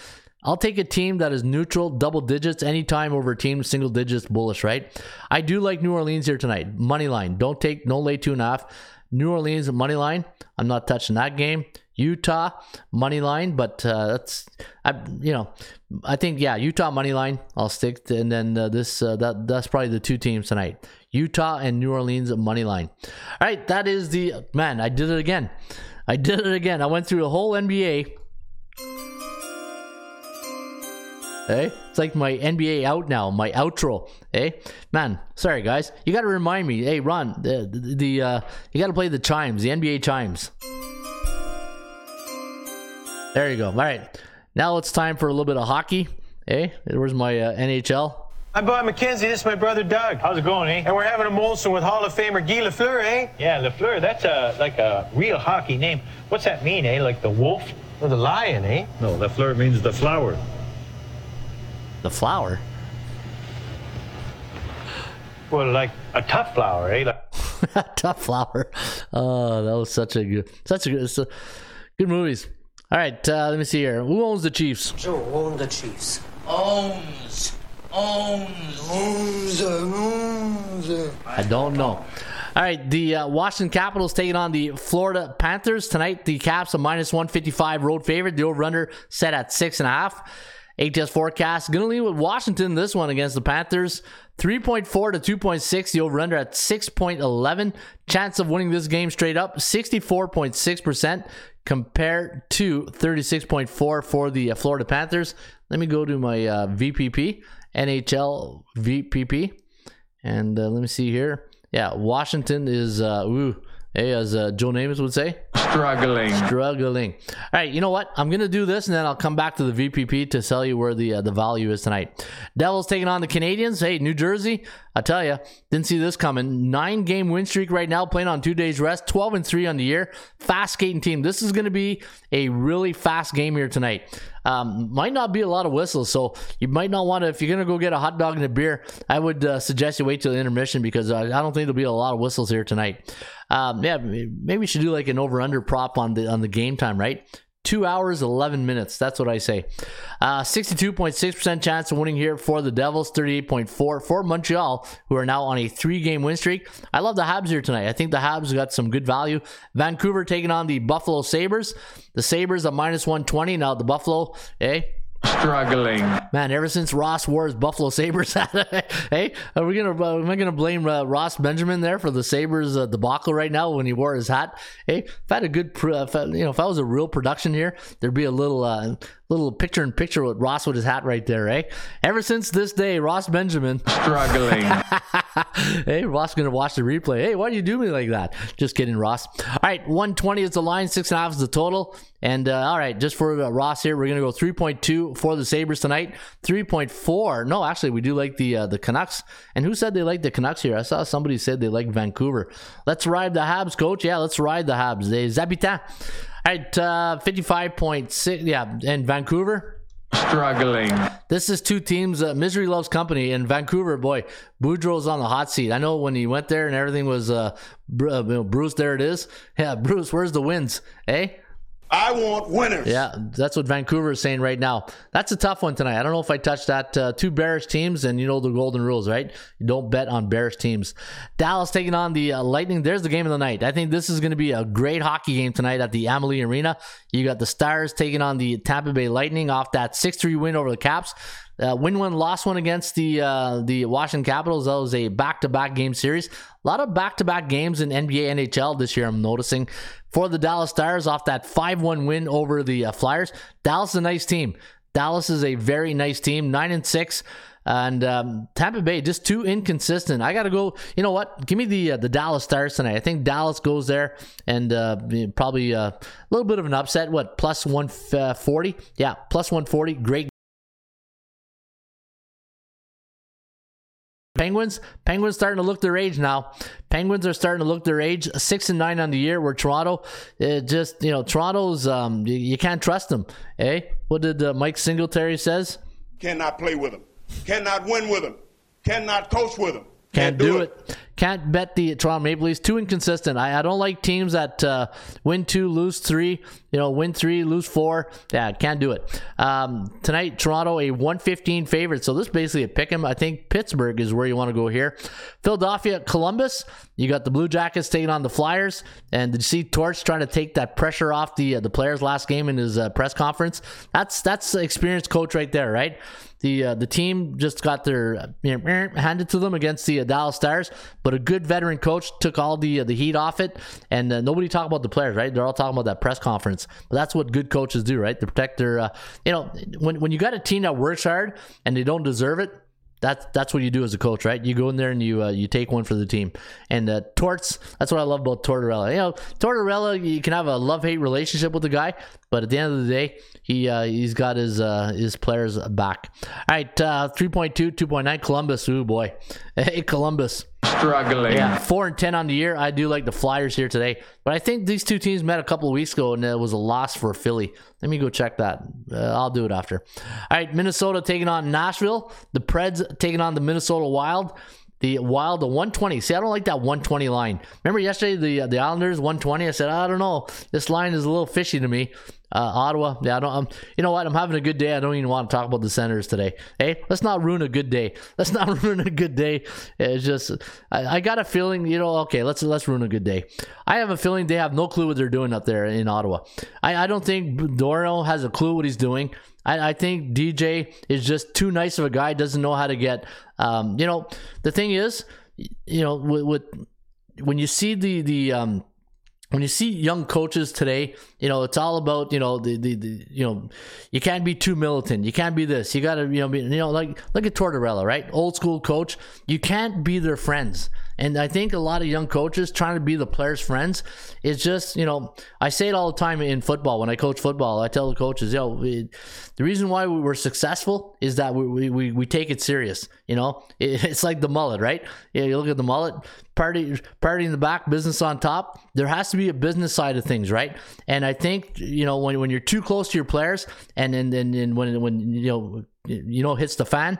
I'll take a team that is neutral, double digits, anytime over a team, single digits, bullish, right? I do like New Orleans here tonight. Money line. Don't take, no lay two and a half. New Orleans, money line. I'm not touching that game. Utah, money line, but uh, that's, I, you know, I think, yeah, Utah, money line, I'll stick to, and then uh, this, uh, that that's probably the two teams tonight. Utah and New Orleans, money line. All right, that is the, man, I did it again. I did it again. I went through the whole N B A. Eh? It's like my N B A out now, my outro. Eh? Man, sorry guys. You got to remind me. Hey, Ron, the, the uh, you got to play the chimes, the N B A chimes. There you go. All right. Now it's time for a little bit of hockey. Eh? Where's my uh, N H L? I'm Bob McKenzie. This is my brother Doug. How's it going, eh? And we're having a Molson with Hall of Famer Guy Lafleur, eh? Yeah, Lafleur. That's a, like a real hockey name. What's that mean, eh? Like the wolf or the lion, eh? No, Lafleur means the flower. The flower? Well, like a tough flower, eh? Like- tough flower. Oh, that was such a good, such a good, a, good movies. All right, uh, let me see here. Who owns the Chiefs? Joe owns the Chiefs. Owns, owns, owns, owns. I don't know. All right, the uh, Washington Capitals taking on the Florida Panthers tonight. The Caps a minus one fifty-five road favorite. The over-under set at six and a half. A T S forecast going to lead with Washington this one against the Panthers. three point four to two point six. The over-under at six point one one. Chance of winning this game straight up, sixty-four point six percent compared to thirty-six point four percent for the Florida Panthers. Let me go to my uh, V P P, N H L V P P. And uh, let me see here. Yeah, Washington is, uh, ooh, hey, as uh, Joe Namath would say, struggling. Struggling. All right, you know what? I'm going to do this, and then I'll come back to the V P P to tell you where the uh, the value is tonight. Devils taking on the Canadiens. Hey, New Jersey, I tell you, didn't see this coming. Nine-game win streak right now, playing on two days rest, twelve and three on the year. Fast-skating team. This is going to be a really fast game here tonight. Um, might not be a lot of whistles, so you might not want to, if you're going to go get a hot dog and a beer, I would uh, suggest you wait till the intermission, because uh, I don't think there'll be a lot of whistles here tonight. Um, yeah, maybe we should do like an over-under prop on the on the game time, right? two hours, eleven minutes. That's what I say. Uh, sixty-two point six percent chance of winning here for the Devils, thirty-eight point four for Montreal, who are now on a three-game win streak. I love the Habs here tonight. I think the Habs got some good value. Vancouver taking on the Buffalo Sabres. The Sabres are minus one twenty. Now the Buffalo, eh? Struggling. Man, ever since Ross wore his Buffalo Sabres hat, hey, are we gonna uh, am I gonna blame uh, Ross Benjamin there for the Sabres uh, debacle right now when he wore his hat? Hey, if I had a good, pr- if I, you know, if I was a real production here, there'd be a little, uh, little picture in picture with Ross with his hat right there, eh? Ever since this day, Ross Benjamin struggling. Hey, Ross gonna watch the replay. Hey, why do you do me like that? Just kidding, Ross. All right, one twenty is the line, six and a half is the total. And, uh, all right, just for uh, Ross here, we're going to go three point two for the Sabres tonight. three point four. No, actually, we do like the uh, the Canucks. And who said they like the Canucks here? I saw somebody said they like Vancouver. Let's ride the Habs, coach. Yeah, let's ride the Habs. Les Habitants. All right, uh, fifty-five point six. Yeah, and Vancouver. Struggling. This is two teams. Uh, misery loves company. And Vancouver, boy, Boudreaux's on the hot seat. I know when he went there and everything was, uh, Bruce, there it is. Yeah, Bruce, where's the wins, eh? I want winners. Yeah, that's what Vancouver is saying right now. That's a tough one tonight. I don't know if I touched that. Uh, two bearish teams, and you know the golden rules, right? You don't bet on bearish teams. Dallas taking on the uh, Lightning. There's the game of the night. I think this is going to be a great hockey game tonight at the Amalie Arena. You got the Stars taking on the Tampa Bay Lightning off that six three win over the Caps. Uh, win one, lost one against the uh, the Washington Capitals. That was a back-to-back game series. A lot of back-to-back games in N B A, N H L this year, I'm noticing. For the Dallas Stars off that five one win over the uh, Flyers. Dallas is a nice team. Dallas is a very nice team, nine and six. And um, Tampa Bay, just too inconsistent. I got to go, you know what? Give me the uh, the Dallas Stars tonight. I think Dallas goes there and uh, probably uh, a little bit of an upset. What, plus one forty? Yeah, plus one forty. Great. Penguins, Penguins starting to look their age now. Penguins are starting to look their age. Six and nine on the year. Where Toronto, it just you know, Toronto's um, you, you can't trust them. Eh? What did uh, Mike Singletary says? Cannot play with them. Cannot win with them. Cannot coach with them. Can't, Can't do it. it. Can't bet the Toronto Maple Leafs. Too inconsistent. I, I don't like teams that uh, win two, lose three. You know, win three, lose four. Yeah, can't do it. Um, tonight, Toronto, a one fifteen favorite. So this is basically a pick 'em. I think Pittsburgh is where you want to go here. Philadelphia, Columbus. You got the Blue Jackets taking on the Flyers. And did you see Torch trying to take that pressure off the uh, the players last game in his uh, press conference? That's that's experienced coach right there, right? The uh, the team just got their you know, handed to them against the uh, Dallas Stars, but a good veteran coach took all the uh, the heat off it, and uh, nobody talked about the players, right? They're all talking about that press conference, but that's what good coaches do, right? They protect their, uh, you know, when when you got a team that works hard and they don't deserve it, that's that's what you do as a coach, right? You go in there and you uh, you take one for the team. And uh, Torts, that's what I love about Tortorella. You know, Tortorella, you can have a love hate relationship with the guy, but at the end of the day, he uh, he's got his uh, his players back. All right, uh, three point two, two point nine, Columbus. Ooh boy, hey Columbus, struggling. Yeah, four and ten on the year. I do like the Flyers here today, but I think these two teams met a couple of weeks ago and it was a loss for Philly. Let me go check that. Uh, I'll do it after. All right, Minnesota taking on Nashville. The Preds taking on the Minnesota Wild. The Wild, the one twenty. See, I don't like that one twenty line. Remember yesterday, the the Islanders, one twenty. I said, I don't know. This line is a little fishy to me. Uh, Ottawa, yeah, I don't. I'm, you know what? I'm having a good day. I don't even want to talk about the Senators today. Hey, let's not ruin a good day. Let's not ruin a good day. It's just, I, I got a feeling, you know. Okay, let's let's ruin a good day. I have a feeling they have no clue what they're doing up there in Ottawa. I, I don't think Dorial has a clue what he's doing. I, I think D J is just too nice of a guy. Doesn't know how to get. Um, you know, the thing is, you know, with, with when you see the the. Um, When you see young coaches today, you know, it's all about, you know, the, the, the you know, you can't be too militant. You can't be this. You got to, you know, be, you know, like, look at Tortorella, right? Old school coach. You can't be their friends. And I think a lot of young coaches trying to be the players' friends is just, you know, I say it all the time in football. When I coach football, I tell the coaches, yo, we, the reason why we were successful is that we we, we take it serious. You know, it, it's like the mullet, right? Yeah, you look at the mullet. Party, party in the back, business on top. There has to be a business side of things, right? And I think, you know, when when you're too close to your players, and then and, and when when you know you know hits the fan,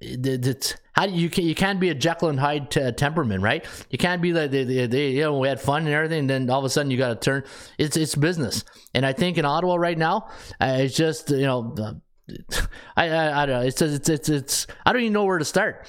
it, it's how do you can you can't be a Jekyll and Hyde t- temperament, right? You can't be like they, they, they you know we had fun and everything, and then all of a sudden you got to turn. It's it's business, and I think in Ottawa right now, uh, it's just you know. Uh, I, I I don't know. It's it's it's it's. I don't even know where to start.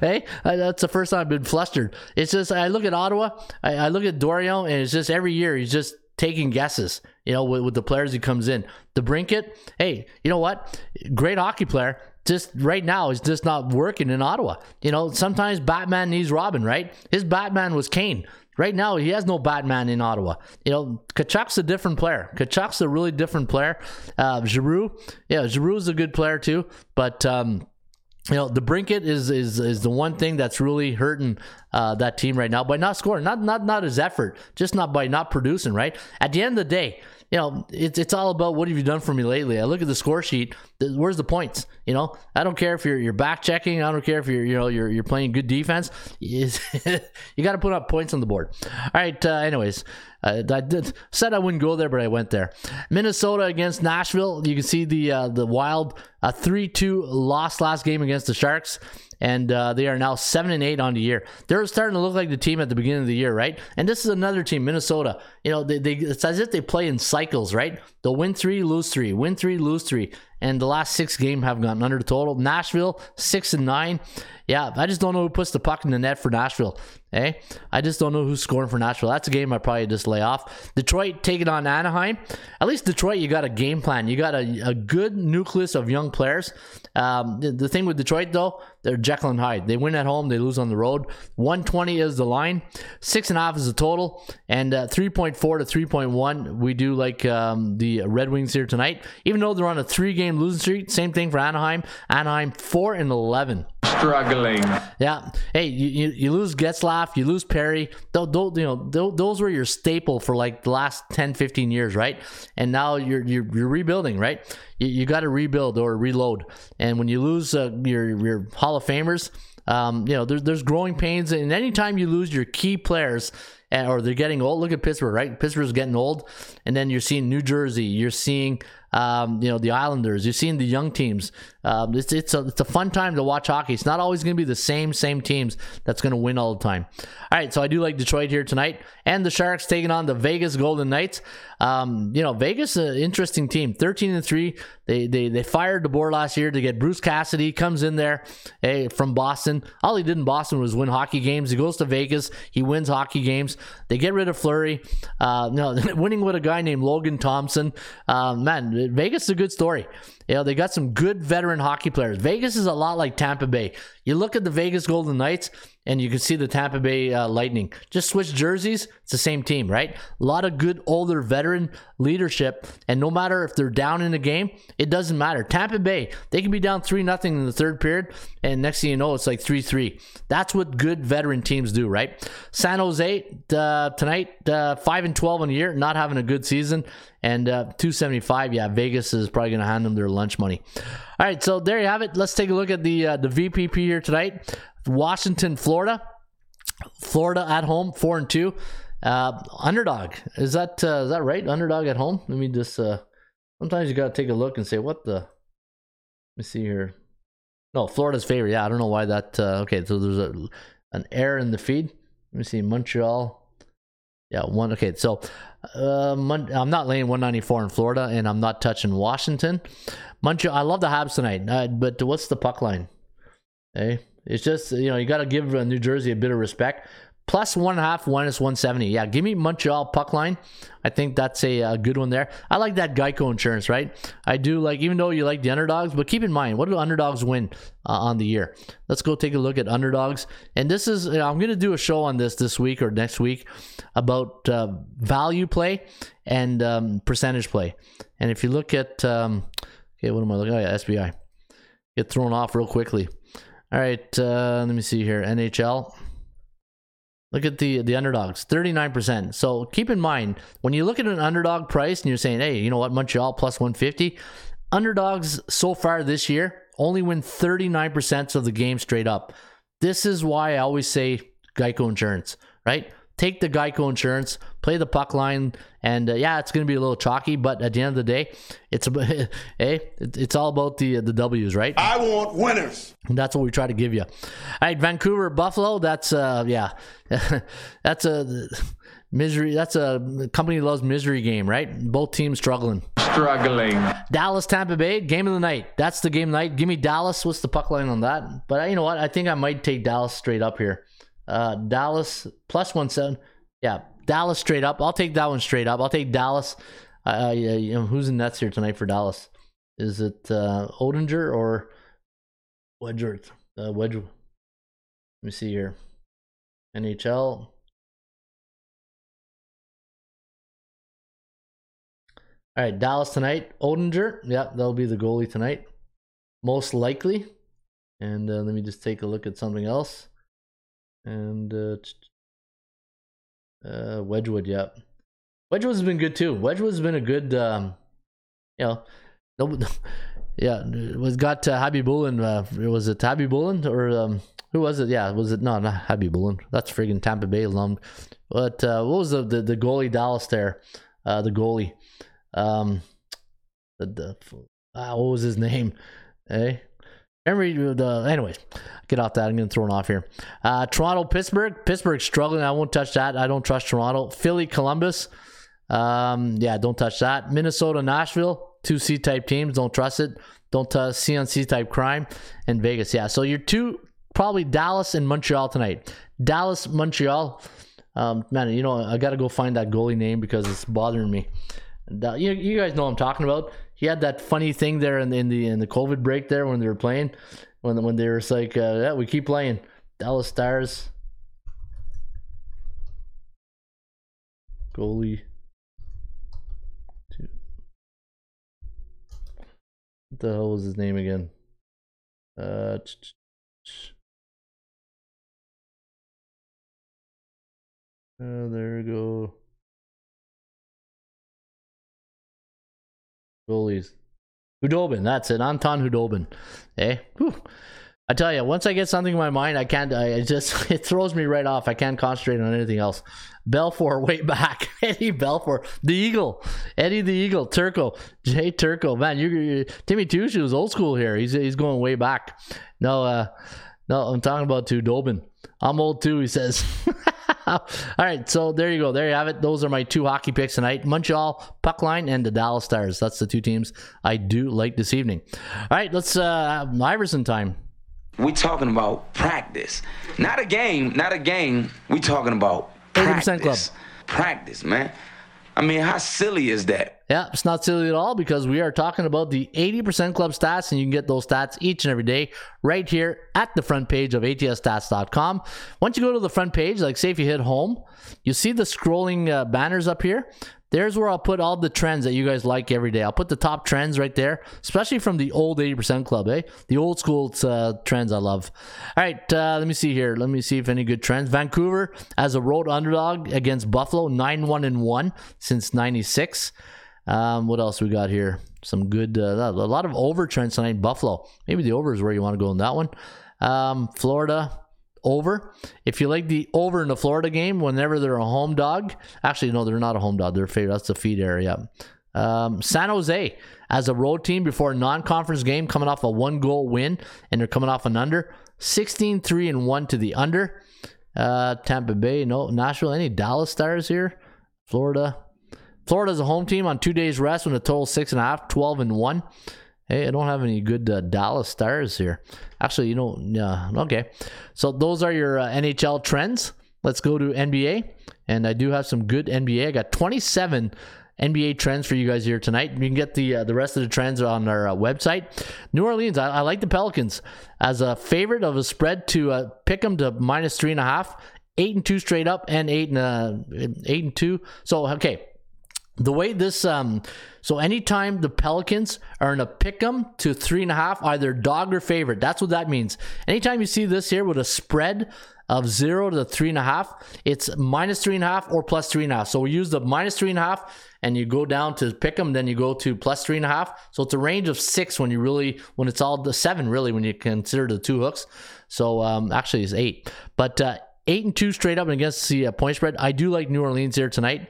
Hey, I, that's the first time I've been flustered. It's just I look at Ottawa, I, I look at Dorial, and it's just every year he's just taking guesses. You know, with, with the players he comes in, the Brinkett. Hey, you know what? Great hockey player. Just right now is just not working in Ottawa. You know, sometimes Batman needs Robin, right? His Batman was Kane. Right now, he has no Batman in Ottawa. You know, Kachuk's a different player. Kachuk's a really different player. Uh, Giroux, yeah, Giroux's a good player too. But um, you know, the Brinkett is is is the one thing that's really hurting uh, that team right now by not scoring, not not not his effort, just not by not producing. Right at the end of the day. You know, it's it's all about what have you done for me lately. I look at the score sheet. Where's the points? You know, I don't care if you're you're back checking. I don't care if you're you know you're you're playing good defense. You got to put up points on the board. All right. Uh, anyways, uh, I did, said I wouldn't go there, but I went there. Minnesota against Nashville. You can see the uh, the Wild a three two loss last game against the Sharks. And uh, they are now seven and eight on the year. They're starting to look like the team at the beginning of the year, right? And this is another team, Minnesota. You know, they, they it's as if they play in cycles, right? They'll win three, lose three, win three, lose three. And the last six games have gone under the total. Nashville, six and nine. Yeah, I just don't know who puts the puck in the net for Nashville. Eh? I just don't know who's scoring for Nashville. That's a game I probably just lay off. Detroit taking on Anaheim. At least Detroit, you got a game plan. You got a, a good nucleus of young players. Um, the, the thing with Detroit, though, they're Jekyll and Hyde. They win at home. They lose on the road. one twenty is the line. Six and a half is the total. And uh, three point four to three point one, we do like um, the Red Wings here tonight. Even though they're on a three-game losing streak, same thing for Anaheim. Anaheim four and eleven, struggling. Yeah. Hey, you you, you lose Getzlaf, you lose Perry. Don't don't you know they'll, those were your staple for like the last ten, fifteen years, right? And now you're you're, you're rebuilding, right? You, you got to rebuild or reload. And when you lose uh, your your Hall of Famers, um, you know there's there's growing pains. And anytime you lose your key players. Or they're getting old. Look at Pittsburgh, right? Pittsburgh's getting old, and then you're seeing New Jersey. You're seeing, um, you know, the Islanders. You're seeing the young teams. Um, it's it's a it's a fun time to watch hockey. It's not always going to be the same same teams that's going to win all the time. All right, so I do like Detroit here tonight, and the Sharks taking on the Vegas Golden Knights. Um, you know, Vegas, an interesting team, thirteen and three. They they they fired DeBoer last year to get Bruce Cassidy. Comes in there, hey, from Boston. All he did in Boston was win hockey games. He goes to Vegas. He wins hockey games. They get rid of Fleury. Uh, no, winning with a guy named Logan Thompson. Uh, man, Vegas is a good story. You know, they got some good veteran hockey players. Vegas is a lot like Tampa Bay. You look at the Vegas Golden Knights, and you can see the Tampa Bay uh, Lightning. Just switch jerseys. It's the same team, right? A lot of good older veteran leadership. And no matter if they're down in the game, it doesn't matter. Tampa Bay, they can be down three nothing in the third period. And next thing you know, it's like three three. That's what good veteran teams do, right? San Jose uh, tonight, uh, five and twelve on the year. Not having a good season. And uh, two seventy-five, yeah, Vegas is probably going to hand them their lunch money. All right, so there you have it. Let's take a look at the uh, the V P P here tonight. Washington, Florida. Florida at home, four and two. Uh, underdog, is that uh, is that right? Underdog at home. Let me just. Uh, sometimes you gotta take a look and say what the. Let me see here. No, Florida's favorite. Yeah, I don't know why that. Uh, okay, so there's a an error in the feed. Let me see Montreal. Yeah, one. Okay, so uh, Mon- I'm not laying one ninety-four in Florida, and I'm not touching Washington. Montreal. I love the Habs tonight, uh, but what's the puck line? Hey, it's just, you know, you got to give uh, New Jersey a bit of respect. Plus one and a half, minus one seventy. Yeah, give me Montreal puck line. I think that's a, a good one there. I like that Geico insurance, right? I do like, even though you like the underdogs, but keep in mind, what do underdogs win uh, on the year? Let's go take a look at underdogs. And this is, you know, I'm going to do a show on this this week or next week about uh, value play and um, percentage play. And if you look at, um, okay, what am I looking at? Oh, yeah, S B I. Get thrown off real quickly. All right, uh, let me see here. N H L. Look at the the underdogs, thirty-nine percent. So keep in mind, when you look at an underdog price and you're saying, hey, you know what, Montreal plus one fifty, underdogs so far this year only win thirty-nine percent of the game straight up. This is why I always say Geico insurance, right? Take the Geico insurance, play the puck line, and uh, yeah, it's going to be a little chalky, but at the end of the day, it's about, hey, it, it's all about the the W's, right? I want winners. And that's what we try to give you. All right, Vancouver, Buffalo. That's uh, yeah, that's a misery. That's a company loves misery game, right? Both teams struggling. Struggling. Dallas, Tampa Bay, game of the night. That's the game of the night. Give me Dallas. What's the puck line on that? But you know what? I think I might take Dallas straight up here. Uh, Dallas plus one seven. Yeah, Dallas straight up. I'll take that one straight up. I'll take Dallas. Uh, yeah, you know, who's in nets here tonight for Dallas? Is it uh, Odinger or Wedgeworth? Uh, Wedgeworth. Let me see here. N H L. All right, Dallas tonight. Odinger. Yeah, that'll be the goalie tonight, most likely. And uh, let me just take a look at something else. And uh, uh, Wedgwood, yeah, Wedgwood's been good too. Wedgwood's been a good, um, you know, no, yeah, it was got uh, Habibulin. Uh, was it Habibulin or um, who was it? Yeah, was it no, not Habibulin? That's friggin' Tampa Bay alum. But uh, what was the, the the goalie Dallas there? Uh, the goalie, um, the, the ah, what was his name? Eh. Remember the, anyways, get off that. I'm going to throw it off here. Uh, Toronto, Pittsburgh. Pittsburgh struggling. I won't touch that. I don't trust Toronto. Philly, Columbus. Um, yeah, don't touch that. Minnesota, Nashville. Two C-type teams. Don't trust it. Don't uh, C on C-type crime. And Vegas. Yeah, so your two, probably Dallas and Montreal tonight. Dallas, Montreal. Um, man, you know, I got to go find that goalie name because it's bothering me. You, you guys know what I'm talking about. He had that funny thing there in, in the in the COVID break there when they were playing, when when they were like, uh, yeah, we keep playing. Dallas Stars goalie. Two. What the hell was his name again? Uh, ch- ch- ch- oh, there we go. Goalies. Hudobin, that's it. Anton Hudobin. Eh? Whew. I tell you, once I get something in my mind, I can't, I it just, it throws me right off. I can't concentrate on anything else. Belfour, way back. Eddie Belfour. The Eagle. Eddie the Eagle. Turco. Jay Turco. Man, you, you Timmy Tucci was old school here. He's he's going way back. No, uh, no, I'm talking about Hudobin. I'm old too, he says. All right, so there you go. There you have it. Those are my two hockey picks tonight. Montreal, puck line, and the Dallas Stars. That's the two teams I do like this evening. All right, let's uh, Iverson time. We're talking about practice. Not a game. Not a game. We're talking about practice. eighty percent club. Practice, man. I mean, how silly is that? Yeah, it's not silly at all because we are talking about the eighty percent club stats, and you can get those stats each and every day right here at the front page of A T S stats dot com. Once you go to the front page, like say if you hit home, you see the scrolling uh, banners up here. There's where I'll put all the trends that you guys like every day. I'll put the top trends right there, especially from the old eighty percent club, eh? The old school uh, trends I love. All right, uh, let me see here. Let me see if any good trends. Vancouver as a road underdog against Buffalo, nine one one since ninety-six. Um, what else we got here? Some good, uh, a lot of over trends tonight. Buffalo, maybe the over is where you want to go in that one. Um, Florida. Over. If you like the over in the Florida game, whenever they're a home dog, actually, no, they're not a home dog. They're favorite. That's the feed area. Um, San Jose as a road team before a non-conference game, coming off a one-goal win, and they're coming off an under. sixteen three and one to the under. Uh, Tampa Bay, no. Nashville, any Dallas Stars here? Florida. Florida's a home team on two days rest with a total six and a half, twelve and one. Hey, I don't have any good uh, Dallas Stars here. Actually, you know, yeah, okay. So those are your uh, N H L trends. Let's go to N B A. And I do have some good N B A. I got twenty-seven N B A trends for you guys here tonight. You can get the uh, the rest of the trends on our uh, website. New Orleans, I, I like the Pelicans as a favorite of a spread to uh, pick them to minus three and a half, eight and two straight up, and eight and uh, eight and two. So okay, the way this um, so anytime the Pelicans are in a pick 'em to three and a half, either dog or favorite. That's what that means. Anytime you see this here with a spread of zero to three and a half, it's minus three and a half or plus three and a half. So we use the minus three and a half and you go down to pick them, then you go to plus three and a half. So it's a range of six when you really, when it's all the seven, really, when you consider the two hooks. So um, actually it's eight, but uh, eight and two straight up and against the uh, point spread. I do like New Orleans here tonight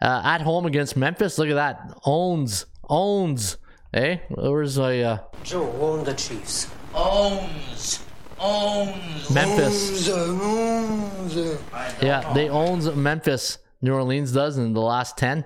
uh, at home against Memphis. Look at that. Owns, owns. Hey, where's my, uh, Joe owned the Chiefs. Owns. Memphis. Yeah, they owns Memphis. New Orleans does in the last ten.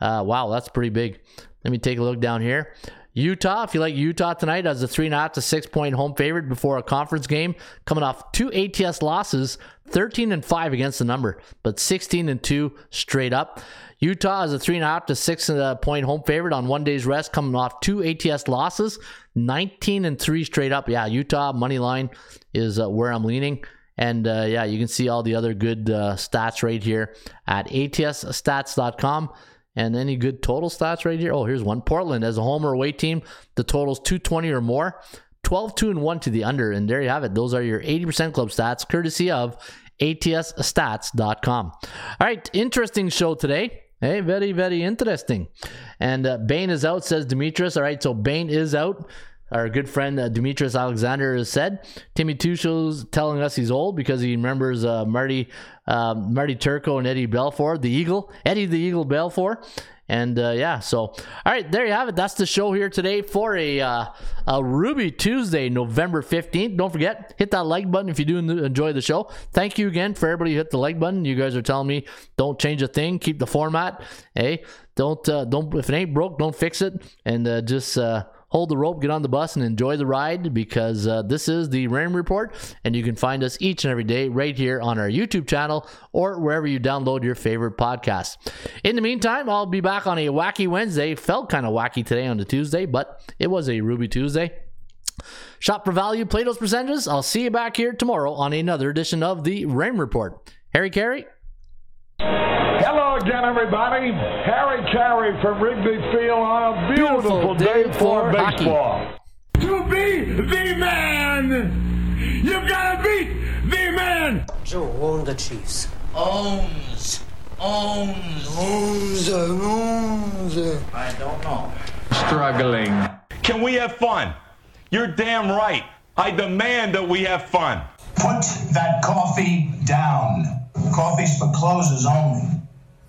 Uh, wow, that's pretty big. Let me take a look down here. Utah, if you like Utah tonight, as a three and a half to six point home favorite before a conference game, coming off two A T S losses, thirteen and five against the number, but sixteen and two straight up. Utah is a three and a half to six point home favorite on one day's rest, coming off two A T S losses, nineteen and three straight up. Yeah, Utah money line is uh, where I'm leaning. And uh, yeah, you can see all the other good uh, stats right here at A T S stats dot com. And any good total stats right here? Oh, here's one. Portland as a home or away team. The total's two twenty or more. twelve, two, and one to the under. And there you have it. Those are your eighty percent club stats, courtesy of A T S stats dot com. All right, interesting show today. Hey, very, very interesting. And uh, Bain is out, says Demetrius. All right, so Bain is out. Our good friend uh, Demetrius Alexander has said. Timmy Tusho's telling us he's old because he remembers uh, Marty um, Marty Turco and Eddie Belfour, the Eagle. Eddie the Eagle Belfour. And uh, yeah, so, all right, there you have it. That's the show here today for a, uh, a Ruby Tuesday, November fifteenth. Don't forget, hit that like button if you do enjoy the show. Thank you again for everybody who hit the like button. You guys are telling me don't change a thing, keep the format. Hey, don't, uh, don't if it ain't broke, don't fix it. And uh, just... Uh, hold the rope, get on the bus, and enjoy the ride because uh, this is the Raymond Report, and you can find us each and every day right here on our YouTube channel or wherever you download your favorite podcast. In the meantime, I'll be back on a wacky Wednesday. Felt kind of wacky today on the Tuesday, but it was a Ruby Tuesday. Shop for value, play those percentages. I'll see you back here tomorrow on another edition of the Raymond Report. Harry Carey. Hello again, everybody. Harry Carey from Wrigley Field on a beautiful, beautiful day, day for baseball. Hockey. You be the man. You've got to beat the man. Joe owned the Chiefs. Owns. Owns. Owns. Owns. I don't know. Struggling. Can we have fun? You're damn right. I demand that we have fun. Put that coffee down. Coffee's for closers only.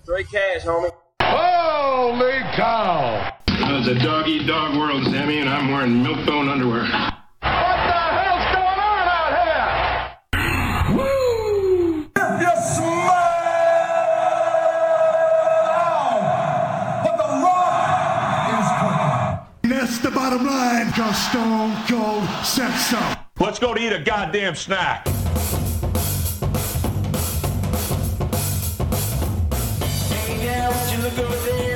Straight cash, homie. Holy cow! Well, it's a dog-eat-dog world, Sammy, and I'm wearing milk-bone underwear. What the hell's going on out here? Woo! If you smile what the rock is cooking. That's the bottom line, cause Stone Cold said so. Let's go to eat a goddamn snack. Good day.